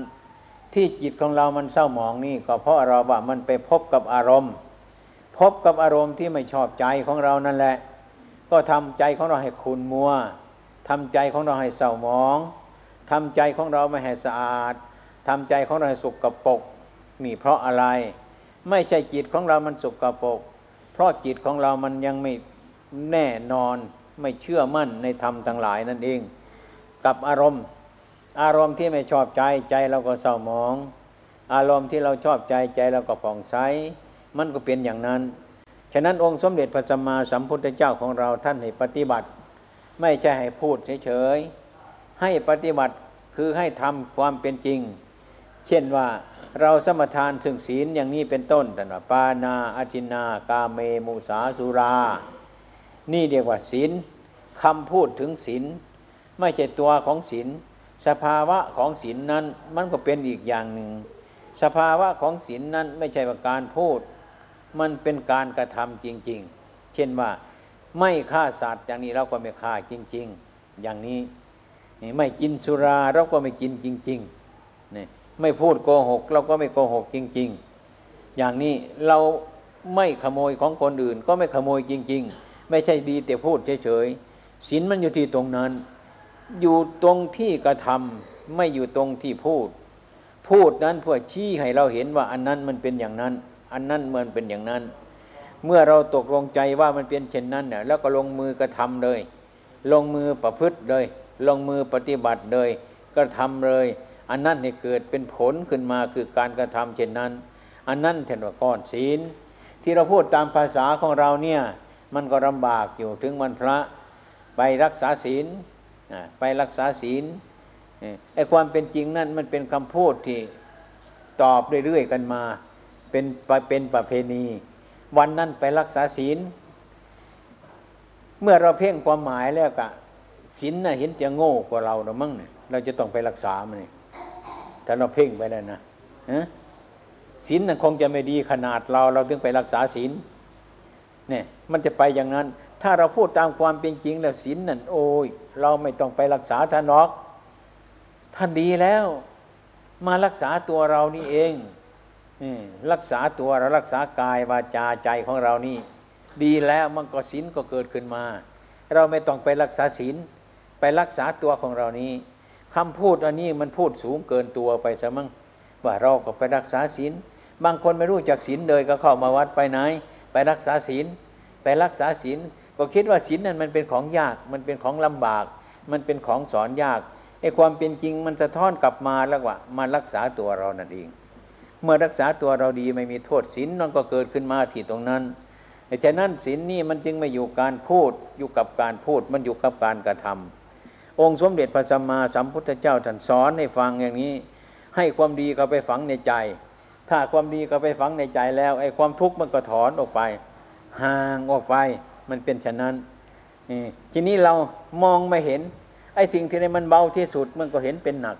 ที่จิตของเรามันเศร้าหมองนี่ก็เพราะเราว่ามันไปพบกับอารมณ์พบกับอารมณ์ที่ไม่ชอบใจของเรานั่นแหละก็ทำใจของเราให้ขุ่นมัวทำใจของเราให้เศร้าหมองทำใจของเราไม่ให้สะอาดทำใจของเราให้สกปรกนี่เพราะอะไรไม่ใช่จิตของเรามันสกปรกเพราะจิตของเรามันยังไม่แน่นอนไม่เชื่อมั่นในธรรมทั้งหลายนั่นเองกับอารมณ์อารมณ์ที่ไม่ชอบใจใจเราก็เศร้าหมองอารมณ์ที่เราชอบใจใจเราก็ผ่องใสมันก็เป็นอย่างนั้นฉะนั้นองค์สมเด็จพระสัมมาสัมพุทธเจ้าของเราท่านให้ปฏิบัติไม่ใช่ให้พูดเฉยๆให้ปฏิบัติคือให้ทำความเป็นจริงเช่นว่าเราสมทานถึงศีลอย่างนี้เป็นต้นแต่ว่าปานาอทินากาเมมุสาสุรานี่เรียกว่าศีลคำพูดถึงศีลไม่ใช่ตัวของศีลสภาวะของศีลนั้นมันก็เป็นอีกอย่างหนึ่งสภาวะของศีลนั้นไม่ใช่ว่าการพูดมันเป็นการกระทำจริงๆเช่นว่าไม่ฆ่าสัตว์อย่างนี้เราก็ไม่ฆ่าจริงๆอย่างนี้ไม่กินสุราเราก็ไม่กินจริงๆนี่ไม่พูดโกหกเราก็ไม่โกหกจริงๆอย่างนี้เราไม่ขโมยของคนอื่นก็ไม่ขโมยจริงๆไม่ใช่ดีแต่พูดเฉยๆศีลมันอยู่ที่ตรงนั้นอยู่ตรงที่กระทำไม่อยู่ตรงที่พูดพูดนั้นเพื่อชี้ให้เราเห็นว่าอันนั้นมันเป็นอย่างนั้นอันนั้นมันเป็นอย่างนั้นเมื่อเราตกลงใจว่ามันเป็นเช่นนั้นเนี่ยแล้วก็ลงมือกระทำเลยลงมือประพฤติเลยลงมือปฏิบัติเลยกระทำเลยอันนั้นให้เกิดเป็นผลขึ้นมาคือการกระทำเช่นนั้นอันนั้นเถรกรศีลที่เราพูดตามภาษาของเราเนี่ยมันก็ลำบากอยู่ถึงวันพระไปรักษาศีล ไปรักษาศีลไอ้ความเป็นจริงนั่นมันเป็นคำพูดที่ตอบเรื่อยๆกันมาเป็นเป็นประเพณีวันนั้นไปรักษาศีลเมื่อเราเพ่งความหมายแล้วก็ศีลน่ะเห็นจะโง่กว่าเราหรือมั้งเนี่ยเราจะต้องไปรักษามันนี่ถ้าเราเพ่งไปแล้วนะศีลน่ะคงจะไม่ดีขนาดเราเราถึงไปรักษาศีลเนี่ยมันจะไปอย่างนั้นถ้าเราพูดตามความเป็นจริงแล้วศีลนั่นโอ้ยเราไม่ต้องไปรักษาท่านหรอกท่านดีแล้วมารักษาตัวเรานี่เองรักษาตัวเรารักษากายวาจาใจของเรานี่ดีแล้วมันก็ศีลก็เกิดขึ้นมาเราไม่ต้องไปรักษาศีลไปรักษาตัวของเรานี้คำพูดอันนี้มันพูดสูงเกินตัวไปซะมั้งว่าเราก็ไปรักษาศีลบางคนไม่รู้จักศีลเลยก็เข้ามาวัดไปไหนไปรักษาศีลไปรักษาศีลก็คิดว่าศีลนั้นมันเป็นของยากมันเป็นของลำบากมันเป็นของสอนยากไอ้ความเป็นจริงมันสะท้อนกลับมาแล้วว่ามารักษาตัวเรานั่นเองเมื่อรักษาตัวเราดีไม่มีโทษศีลนั่นก็เกิดขึ้นมาที่ตรงนั้นฉะนั้นศีลนี่มันจึงไม่อยู่การพูดอยู่กับการพูดมันอยู่กับการกระทำองค์สมเด็จพระสัมมาสัมพุทธเจ้าท่านสอนให้ฟังอย่างนี้ให้ความดีเข้าไปฝังในใจถ้าความดีเข้าไปฝังในใจแล้วไอ้ความทุกข์มันก็ถอนออกไปห่างออกไปมันเป็นฉะนั้นทีนี้เรามองไม่เห็นไอ้สิ่งที่มันเบาที่สุดมันก็เห็นเป็นหนัก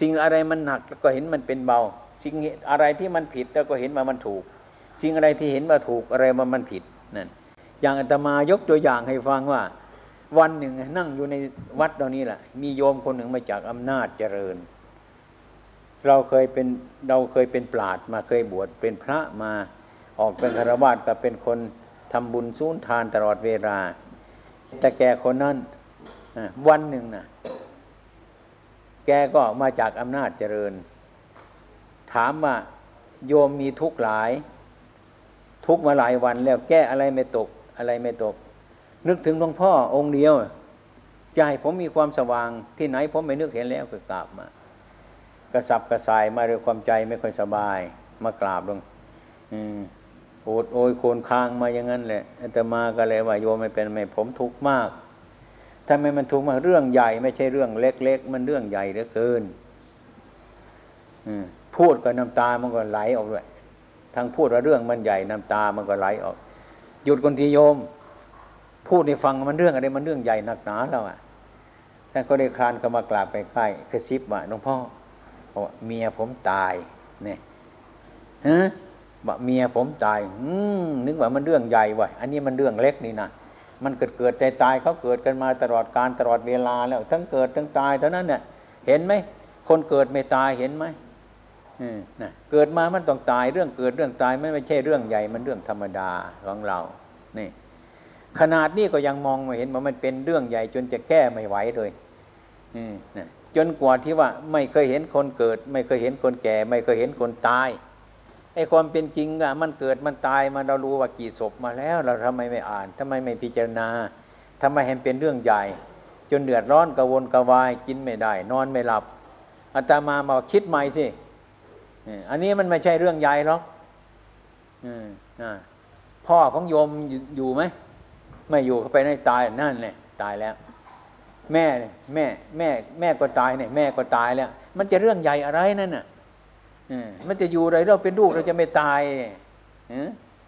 สิ่งอะไรมันหนักก็เห็นมันเป็นเบาสิ่งอะไรที่มันผิดเราก็เห็นว่ามันถูกสิ่งอะไรที่เห็นว่าถูกอะไรว่ามันผิดนั่นอย่างอาตมายกตัวอย่างให้ฟังว่าวันหนึ่งนั่งอยู่ในวัดตรงนี้แหละมีโยมคนหนึ่งมาจากอำนาจเจริญเราเคยเป็นเราเคยเป็นปราชญ์มาเคยบวชเป็นพระมาออกเป็นฆราวาสก็เป็นคนทำบุญสูนทานตลอดเวลาแต่แกคนนั้นวันหนึ่งนะแกก็มาจากอำนาจเจริญถามว่าโยมมีทุกข์หลายทุกข์มาหลายวันแล้วแก้อะไรไม่ตกอะไรไม่ตกนึกถึงหลวงพ่อองค์เดียวใจผมมีความสว่างที่ไหนผมไม่นึกเห็นแล้วก็กราบมากระสับกระส่ายมาด้วยความใจไม่ค่อยสบายมากราบลงอืมโอดโอยโคนคางมาอย่างนั้นแหละอาตมาก็เลยว่าโยมไม่เป็นไม่ผมทุกข์มากทำไมมันทุกข์มากเรื่องใหญ่ไม่ใช่เรื่องเล็กๆมันเรื่องใหญ่เหลือเกินอืมพูดก็น้ำตามันก็ไหลออกด้วยทางพูดว่าเรื่องมันใหญ่น้ำตามันก็ไหลออกหยุดคนที่โยมพูดให้ฟังมันเรื่องอะไรมันเรื่องใหญ่หนักหนาแล้วอ่ะท่านก็ได้คลานเข้ามากราบใกล้ๆกระซิบว่าหลวงพ่อบอกว่าเมียผมตายเนี่ยฮะบอกเมียผมตายอืมนึกว่ามันเรื่องใหญ่ว่ะอันนี้มันเรื่องเล็กนี่นะมันเกิดเกิดใจตายเขาเกิดกันมาตลอดการตลอดเวลาแล้วทั้งเกิดทั้งตายเท่านั้นเนี่ยเห็นไหมคนเกิดไม่ตายเห็นไหมนะเกิดมามันต้องตายเรื่องเกิดเรื่องตายมันไม่ใช่เรื่องใหญ่มันเรื่องธรรมดาของเรานี่ขนาดนี้ก็ยังมองไม่เห็นว่ามันเป็นเรื่องใหญ่จนจะแก้ไม่ไหวเลยนะจนกว่าที่ว่าไม่เคยเห็นคนเกิดไม่เคยเห็นคนแก่ไม่เคยเห็นคนตายไอ้ความเป็นจริงอะมันเกิดมันตายมันเรารู้ว่ากี่ศพมาแล้วเราทำไมไม่อ่านทำไมไม่พิจารณาทำไมเห็นเป็นเรื่องใหญ่จนเดือดร้อนกระวนกระวายกินไม่ได้นอนไม่หลับอาตมามาคิดใหม่สิอันนี้มันไม่ใช่เรื่องใหญ่หรอกพ่อของโยมอยู่ไหมไม่อยู่เขาไปในตายนั่นเลยตายแล้วแม่แม่แม่แม่ก็ตายเนี่ยแม่ก็ตายแล้วมันจะเรื่องใหญ่อะไรนั่นน่ะมันจะอยู่อะไรเราเป็นลูกเราจะไม่ตาย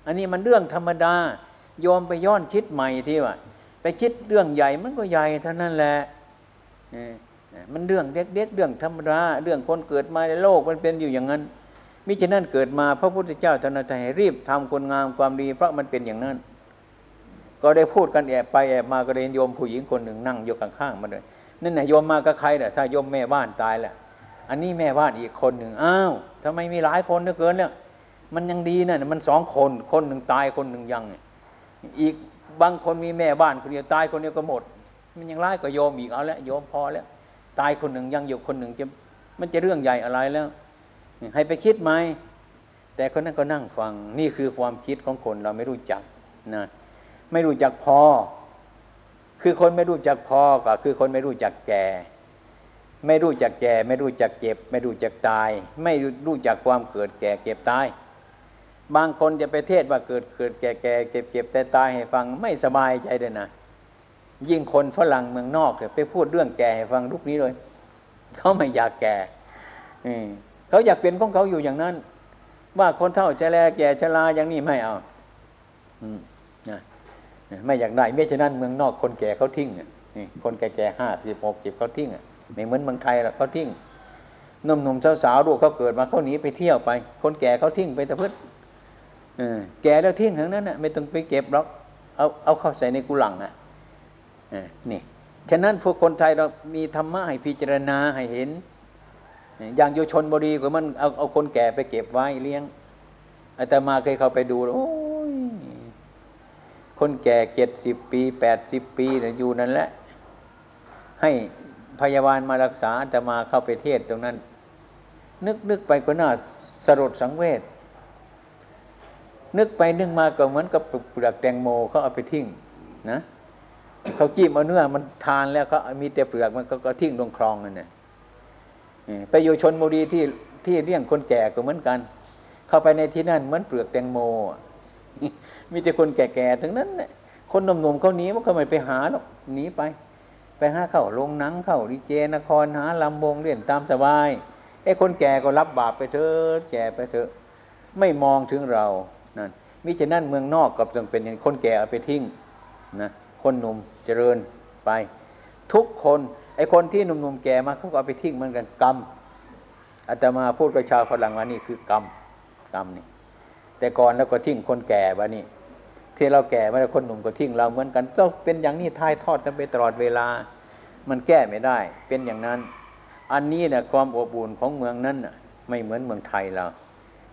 อันนี้มันเรื่องธรรมดาโยมไปย้อนคิดใหม่ที่ว่าไปคิดเรื่องใหญ่มันก็ใหญ่เท่านั้นแหละมันเรื่องเด็กๆเรื่องธรรมดาเรื่องคนเกิดมาในโลกมันเป็นอยู่อย่างนั้นมิฉะนั้นเกิดมาพระพุทธเจ้าท่านให้รีบทำคนงามความดีเพราะมันเป็นอย่างนั้นก็ได้พูดกันแอบไปแอบมาก็ได้โยมผู้หญิงคนหนึ่งนั่งอยู่ข้างๆมาเลยนั่นน่ะโยมมากับใครน่ะถ้าโยมแม่บ้านตายแล้วอันนี้แม่บ้านอีกคนหนึ่งอ้าวทำไมมีหลายคนเหลือเกินเนี่ยมันยังดีน่ะมันสองคนคนหนึ่งตายคนหนึ่งยังอีกบางคนมีแม่บ้านคนเดียวตายคนเดียวก็หมดมันยังร้ายกว่าโยมอีกเอาละโยมพอแล้วตายคนหนึ่งยังอยู่คนหนึ่งจะมันจะเรื่องใหญ่อะไรแล้วให้ไปคิดไหมแต่คนนั้นก็นั่งฟังนี่คือความคิดของคนเราไม่รู้จักนะไม่รู้จักพอคือคนไม่รู้จักพอก็คือคนไม่รู้จักแก่ไม่รู้จักแก่ไม่รู้จักเจ็บไม่รู้จักตายไม่รู้จักความเกิดแก่เก็บตายบางคนจะไปเทศว่าเกิดเกิดแก่แก่เก็บเก็บตายตายให้ฟังไม่สบายใจเลยนะ ยิ่งคนฝรั่งเมืองนอกเนี่ยไปพูดเรื่องแก่ฟังลูกนี้เลยเขาไม่อยากแก่เขาอยากเป็นของเขาอยู่อย่างนั้นว่าคนเฒ่าจะแลแก่ชราอย่างนี้ไม่เอาไม่อยากได้ไม่ฉะนั้นเมืองนอกคนแก่เขาทิ้งคนแก่ๆห้าสิบหกสิบเขาทิ้งไม่เหมือนเมืองไทยละเขาทิ้งนมนมสาวๆลูกเขาเกิดมาเขาหนีไปเที่ยวไปคนแก่เขาทิ้งไปตะพื้นแก่แล้วทิ้งทั้งนั้นน่ะไม่ต้องไปเก็บหรอกเอาเอาเข้าใส่ในกุหลังน่ะนี่ฉะนั้นพวกคนไทยเรามีธรรมะให้พิจารณาให้เห็นอย่างโยชนบดีกว่ามันเอาเอาคนแก่ไปเก็บไว้เลี้ยงอาตมาเคยเข้าไปดูโอ้ยคนแก่เจ็ดสิบปีแปดสิบปีอยู่นั่นแหละให้พยาบาลมารักษาอาตมาเข้าไปเทศตรงนั้นนึกนึกไปก็น่าสลดสังเวชนึกไปนึกมาก็เหมือนกับเปลือกแตงโมเขาเอาไปทิ้งนะเขาจิ้มเอาเนื้อมันทานแล้วเขามีแต่เปลือกมันก็ก็ทิ้งลงคลองนั่นน่ะไปอยู่ชนบุรีที่ที่เลี้ยงคนแก่ก็เหมือนกันเข้าไปในที่นั่นเหมือนเปลือกแตงโมมีแต่คนแก่ๆทั้งนั้นเนี่ยคนหนุ่มๆเขาหนีมันก็ไม่ไปหาหรอกหนีไปไปหาเข้าโรงหนังเข้าดีเจนครหาลำวงเล่นตามสบายไอ้คนแก่ก็รับบาปไปเถอะแก่ไปเถอะไม่มองถึงเรานั่นมิฉะนั้นเมืองนอกกับจึงเป็นคนแก่เอาไปทิ้งนะคนหนุ่มเจริญไปทุกคนไอ้คนที่หนุ่มๆแก่มาเขาก็เอาไปทิ้งเหมือนกันกรรมอาตมาพูดกับชาวฝรั่งว่านี่คือกรรมกรรมนี่แต่ก่อนแล้วก็ทิ้งคนแก่วะนี่ที่เราแก่มาแล้วคนหนุ่มก็ทิ้งเราเหมือนกันต้องเป็นอย่างนี้ทายทอดกันไปตลอดเวลามันแก้ไม่ได้เป็นอย่างนั้นอันนี้เนี่ยความอบอุ่นของเมืองนั้นน่ะไม่เหมือนเมืองไทยเรา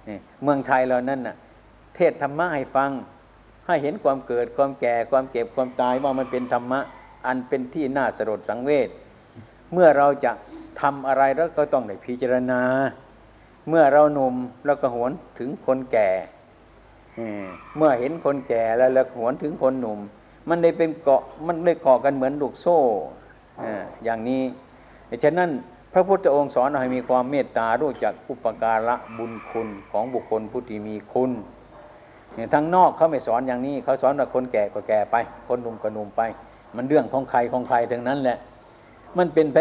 เนี่ยเมืองไทยเรานั่นน่ะเทศธรรมะให้ฟังให้เห็นความเกิดความแก่ความเก็บความตายว่ามันเป็นธรรมะอันเป็นที่น่าสลดสังเวชเมื่อเราจะทำอะไรแล้วก็ต้องได้พิจารณาเมื่อเราหนุ่มเราก็หวนถึงคนแก่เมื่อเห็นคนแก่แล้วเราหวนถึงคนหนุ่มมันได้เป็นเกาะมันได้เกาะกันเหมือนลูกโซ่อย่างนี้ฉะนั้นพระพุทธองค์สอนให้มีความเมตตารู้จักอุปการะบุญคุณของบุคคลผู้ที่มีคุณทั้งนอกเขาไม่สอนอย่างนี้เขาสอนว่าคนแก่ก็แก่ไปคนหนุ่มก็หนุ่มไปมันเรื่องของใครของใครทั้งนั้นแหละมันเป็นไป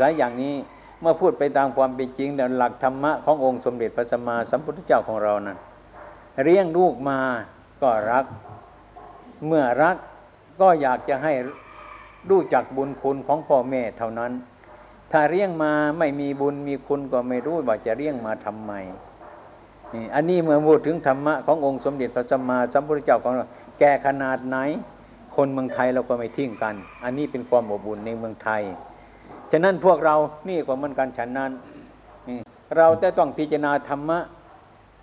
สายอย่างนี้เมื่อพูดไปตามความเป็นจริงหลักธรรมะขององค์สมเด็จพระสัมมาสัมพุทธเจ้าของเรานั้นเลี้ยงลูกมาก็รักเมื่อรักก็อยากจะให้รู้จักบุญคุณของพ่อแม่เท่านั้นถ้าเลี้ยงมาไม่มีบุญมีคุณก็ไม่รู้ว่าจะเลี้ยงมาทำไมอันนี้เมื่อพูดถึงธรรมะขององค์สมเด็จพระสัมมาสัมพุทธเจ้าของเราแก่ขนาดไหนคนเมืองไทยเราก็ไม่ทิ้งกันอันนี้เป็นความอบอุ่นในเมืองไทยฉะนั้นพวกเรานี่ก็เหมือนกันฉันนั้นเราจะต้องพิจารณาธรรมะ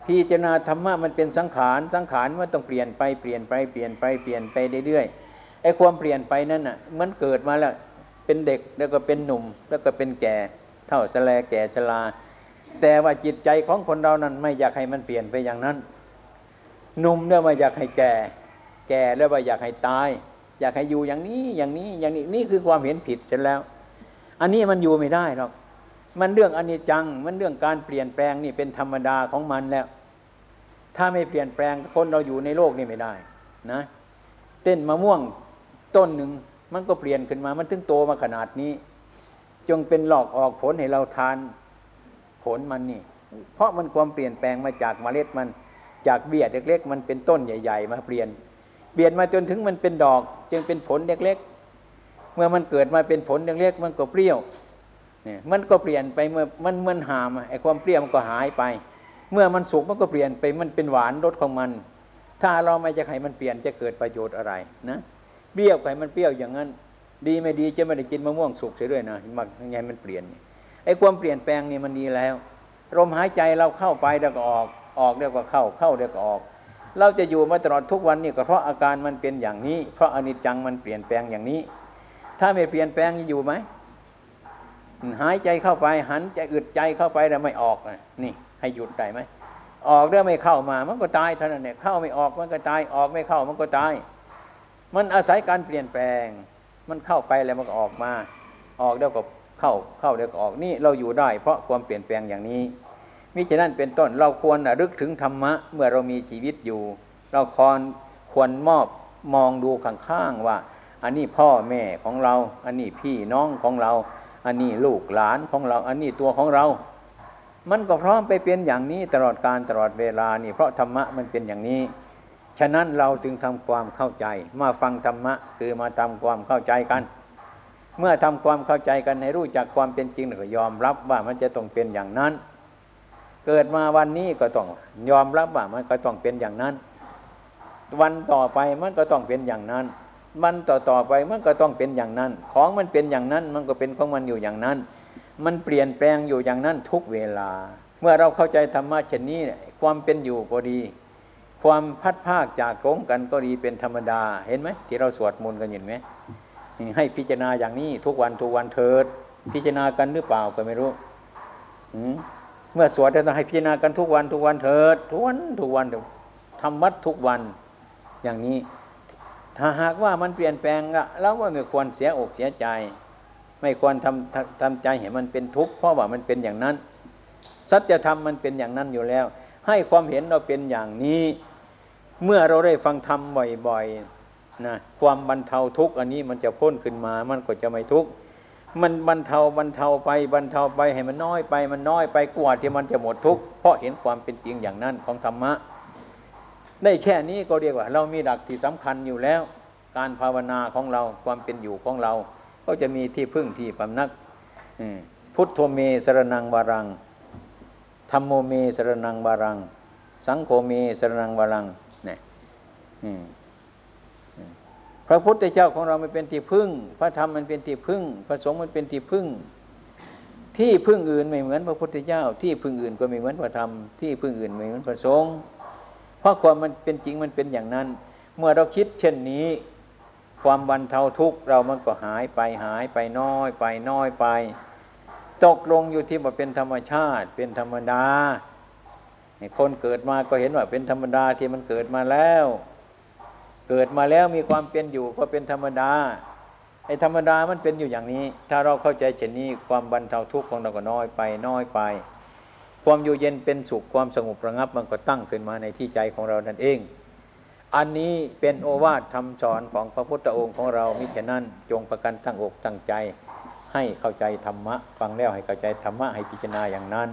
พิจารณาธรรมะมันเป็นสังขารสังขารมันต้องเปลี่ยนไปเปลี่ยนไปเปลี่ยนไปเปลี่ยนไปเรื่อยๆไอ้ความเปลี่ยนไปนั่นน่ะมันเกิดมาแล้วเป็นเด็กแล้วก็เป็นหนุ่มแล้วก็เป็นแก่เฒ่าแสลแก่ชราแต่ว่าจิตใจของคนเรานั้นไม่อยากให้มันเปลี่ยนไปอย่างนั้นหนุ่มเนี่ยไม่อยากให้แก่แก่แล้วว่าอยากให้ตายอยากให้อยู่อย่างนี้อย่างนี้อย่างนี้นี่คือความเห็นผิดเสร็จแล้วอันนี้มันอยู่ไม่ได้หรอกมันเรื่องอนิจจังมันเรื่องการเปลี่ยนแปลงนี่เป็นธรรมดาของมันแล้วถ้าไม่เปลี่ยนแปลงคนเราอยู่ในโลกนี่ไม่ได้นะเต้นมะม่วงต้นหนึ่งมันก็เปลี่ยนขึ้นมามันถึงโตมาขนาดนี้จงเป็นหลอกออกผลให้เราทานผลมันนี่เพราะมันความเปลี่ยนแปลงมาจากเมล็ดมันจากเบี้ยเล็กๆมันเป็นต้นใหญ่ๆมาเปลี่ยนเปลี่ยนมาจนถึงมันเป็นดอกจึงเป็นผลเล็กๆเมื่อมันเกิดมาเป็นผลเล็กๆมันก็เปรี้ยวเนี่ยมันก็เปลี่ยนไปเมื่อมันมันหามไอ้ความเปรี้ยวมันก็หายไปเมื่อมันสุกมันก็เปลี่ยนไปมันเป็นหวานรสของมันถ้าเราไม่จะให้มันเปลี่ยนจะเกิดประโยชน์อะไรนะเปรี้ยวไปมันเปรี้ยวอย่างนั้นดีไม่ดีจะไม่ได้กินมะม่วงสุกเสียด้วยนะมันยังไงมันเปลี่ยนไอ้ความเปลี่ยนแปลงนี่มันดีแล้วลมหายใจเราเข้าไปแล้วก็ออกออกแล้วก็เข้าเข้าแล้วก็ออกเราจะอยู่มาตลอดทุกวันนี่ก็เพราะอาการมันเป็นอย่างนี้เพราะอนิจจังมันเปลี่ยนแปลงอย่างนี้ถ้าไม่เปลี่ยนแปลงจะอยู่ไหมหายใจเข้าไปหันใจอึดใจเข้าไปแต่ไม่ออกนี่ให้หยุดได้ไหมออกแล้วไม่เข้ามามันก็ตายเท่านั้นเนี่ยเข้าไม่ออกมันก็ตายออกไม่เข้ามันก็ตายมันอาศัยการเปลี่ยนแปลงมันเข้าไปแล้วมันก็ออกมาออกแล้วก็เข้าเข้าแล้วก็ออกนี่เราอยู่ได้เพราะความเปลี่ยนแปลงอย่างนี้มิฉะนั้นเป็นต้นเราควรระลึกถึงธรรมะเมื่อเรามีชีวิตอยู่เราควรควรมอบมองดูข้างๆว่า อันนี้พ่อแม่ของเราอันนี้พี่น้องของเราอันนี้ลูกหลานของเราอันนี้ตัวของเรามันก็พร้อมไปเป็นอย่างนี้ตลอดกาลตลอดเวลานี่เพราะธรรมะมันเป็นอย่างนี้ฉะนั้นเราจึงทำความเข้าใจมาฟังธรรมะคือมาทำความเข้าใจกันเมื่อทำความเข้าใจกันให้รู้จักความเป็นจริงก็ยอมรับว่ามันจะต้องเป็นอย่างนั้นเกิดมาวันนี้ก็ต้องยอมรับว่ามันก็ต้องเป็นอย่างนั้นวันต่อไปมันก็ต้องเป็นอย่างนั้นวันต่อต่อไปมันก็ต้องเป็นอย่างนั้นของมันเป็นอย่างนั้นมันก็เป็นของมันอยู่อย่างนั้นมันเปลี่ยนแปลงอยู่อย่างนั้นทุกเวลาเมื่อเราเข้าใจธรรมะเช่นนี้ความเป็นอยู่ก็ดีความพัดภาคจากโกงกันก็ดีเป็นธรรมดาเห็นไหมที่เราสวดมนต์กันเห็นไหมให้พิจารณาอย่างนี้ทุกวันทุกวันเถิดพิจารณากันหรือเปล่าก็ไม่รู้เมื่อสวดจะต้องให้พิจารณากันทุกวันทุกวันเถิดทุกวันทุกวันทำวัดทุกวันอย่างนี้ถ้าหากว่ามันเปลี่ยนแปลงละแล้วว่าไม่ควรเสียอกเสียใจไม่ควรทำทำใจให้มันเป็นทุกข์เพราะว่ามันเป็นอย่างนั้นสัจธรรมมันเป็นอย่างนั้นอยู่แล้วให้ความเห็นเราเป็นอย่างนี้เมื่อเราได้ฟังธรรมบ่อยๆนะความบรรเทาทุกข์อันนี้มันจะพ้นขึ้นมามันก็จะไม่ทุกข์มันบรรเทาบรรเทาไปบรรเทาไปให้มันน้อยไปมันน้อยไปกว่าที่มันจะหมดทุกข์เพราะเห็นความเป็นจริงอย่างนั้นของธรรมะได้แค่นี้ก็เรียกว่าเรามีหลักที่สำคัญอยู่แล้วการภาวนาของเราความเป็นอยู่ของเราก็จะมีที่พึ่งที่พำนักพุทโธเมสรนังวารังธัมโมเมสรนังวารังสังโฆเมสรนังวารังเนี่ยพระพุทธเจ้าของเรามันเป็นที่พึ่งพระธรรมมันเป็นที่พึ่งพระสงฆ์มันเป็นที่พึ่งที่พึ่งอื่นไม่เหมือนพระพุทธเจ้าที่พึ่งอื่นก็ไม่เหมือนพระธรรมที่พึ่งอื่นไม่เหมือนพระสงฆ์เพราะความมันเป็นจริงมันเป็นอย่างนั้นเมื่อเราคิดเช่นนี้ความบรรเทาทุกข์เรามันก็หายไปหายไปน้อยไปน้อยไปตกลงอยู่ที่ว่าเป็นธรรมชาติเป็นธรรมดาคนเกิดมาก็เห็นว่าเป็นธรรมดาที่มันเกิดมาแล้วเกิดมาแล้วมีความเป็นอยู่ก็เป็นธรรมดาไอ้ธรรมดามันเป็นอยู่อย่างนี้ถ้าเราเข้าใจเช่นนี้ความบรรเทาทุกข์ของเราก็น้อยไปน้อยไปความอยู่เย็นเป็นสุขความสงบระงับมันก็ตั้งขึ้นมาในที่ใจของเรานั่นเองอันนี้เป็นโอวาทคำสอนของพระพุทธองค์ของเรามิฉะนั้นจงประกันตั้งอกตั้งใจให้เข้าใจธรรมะฟังแล้วให้เข้าใจธรรมะให้พิจารณาอย่างนั้น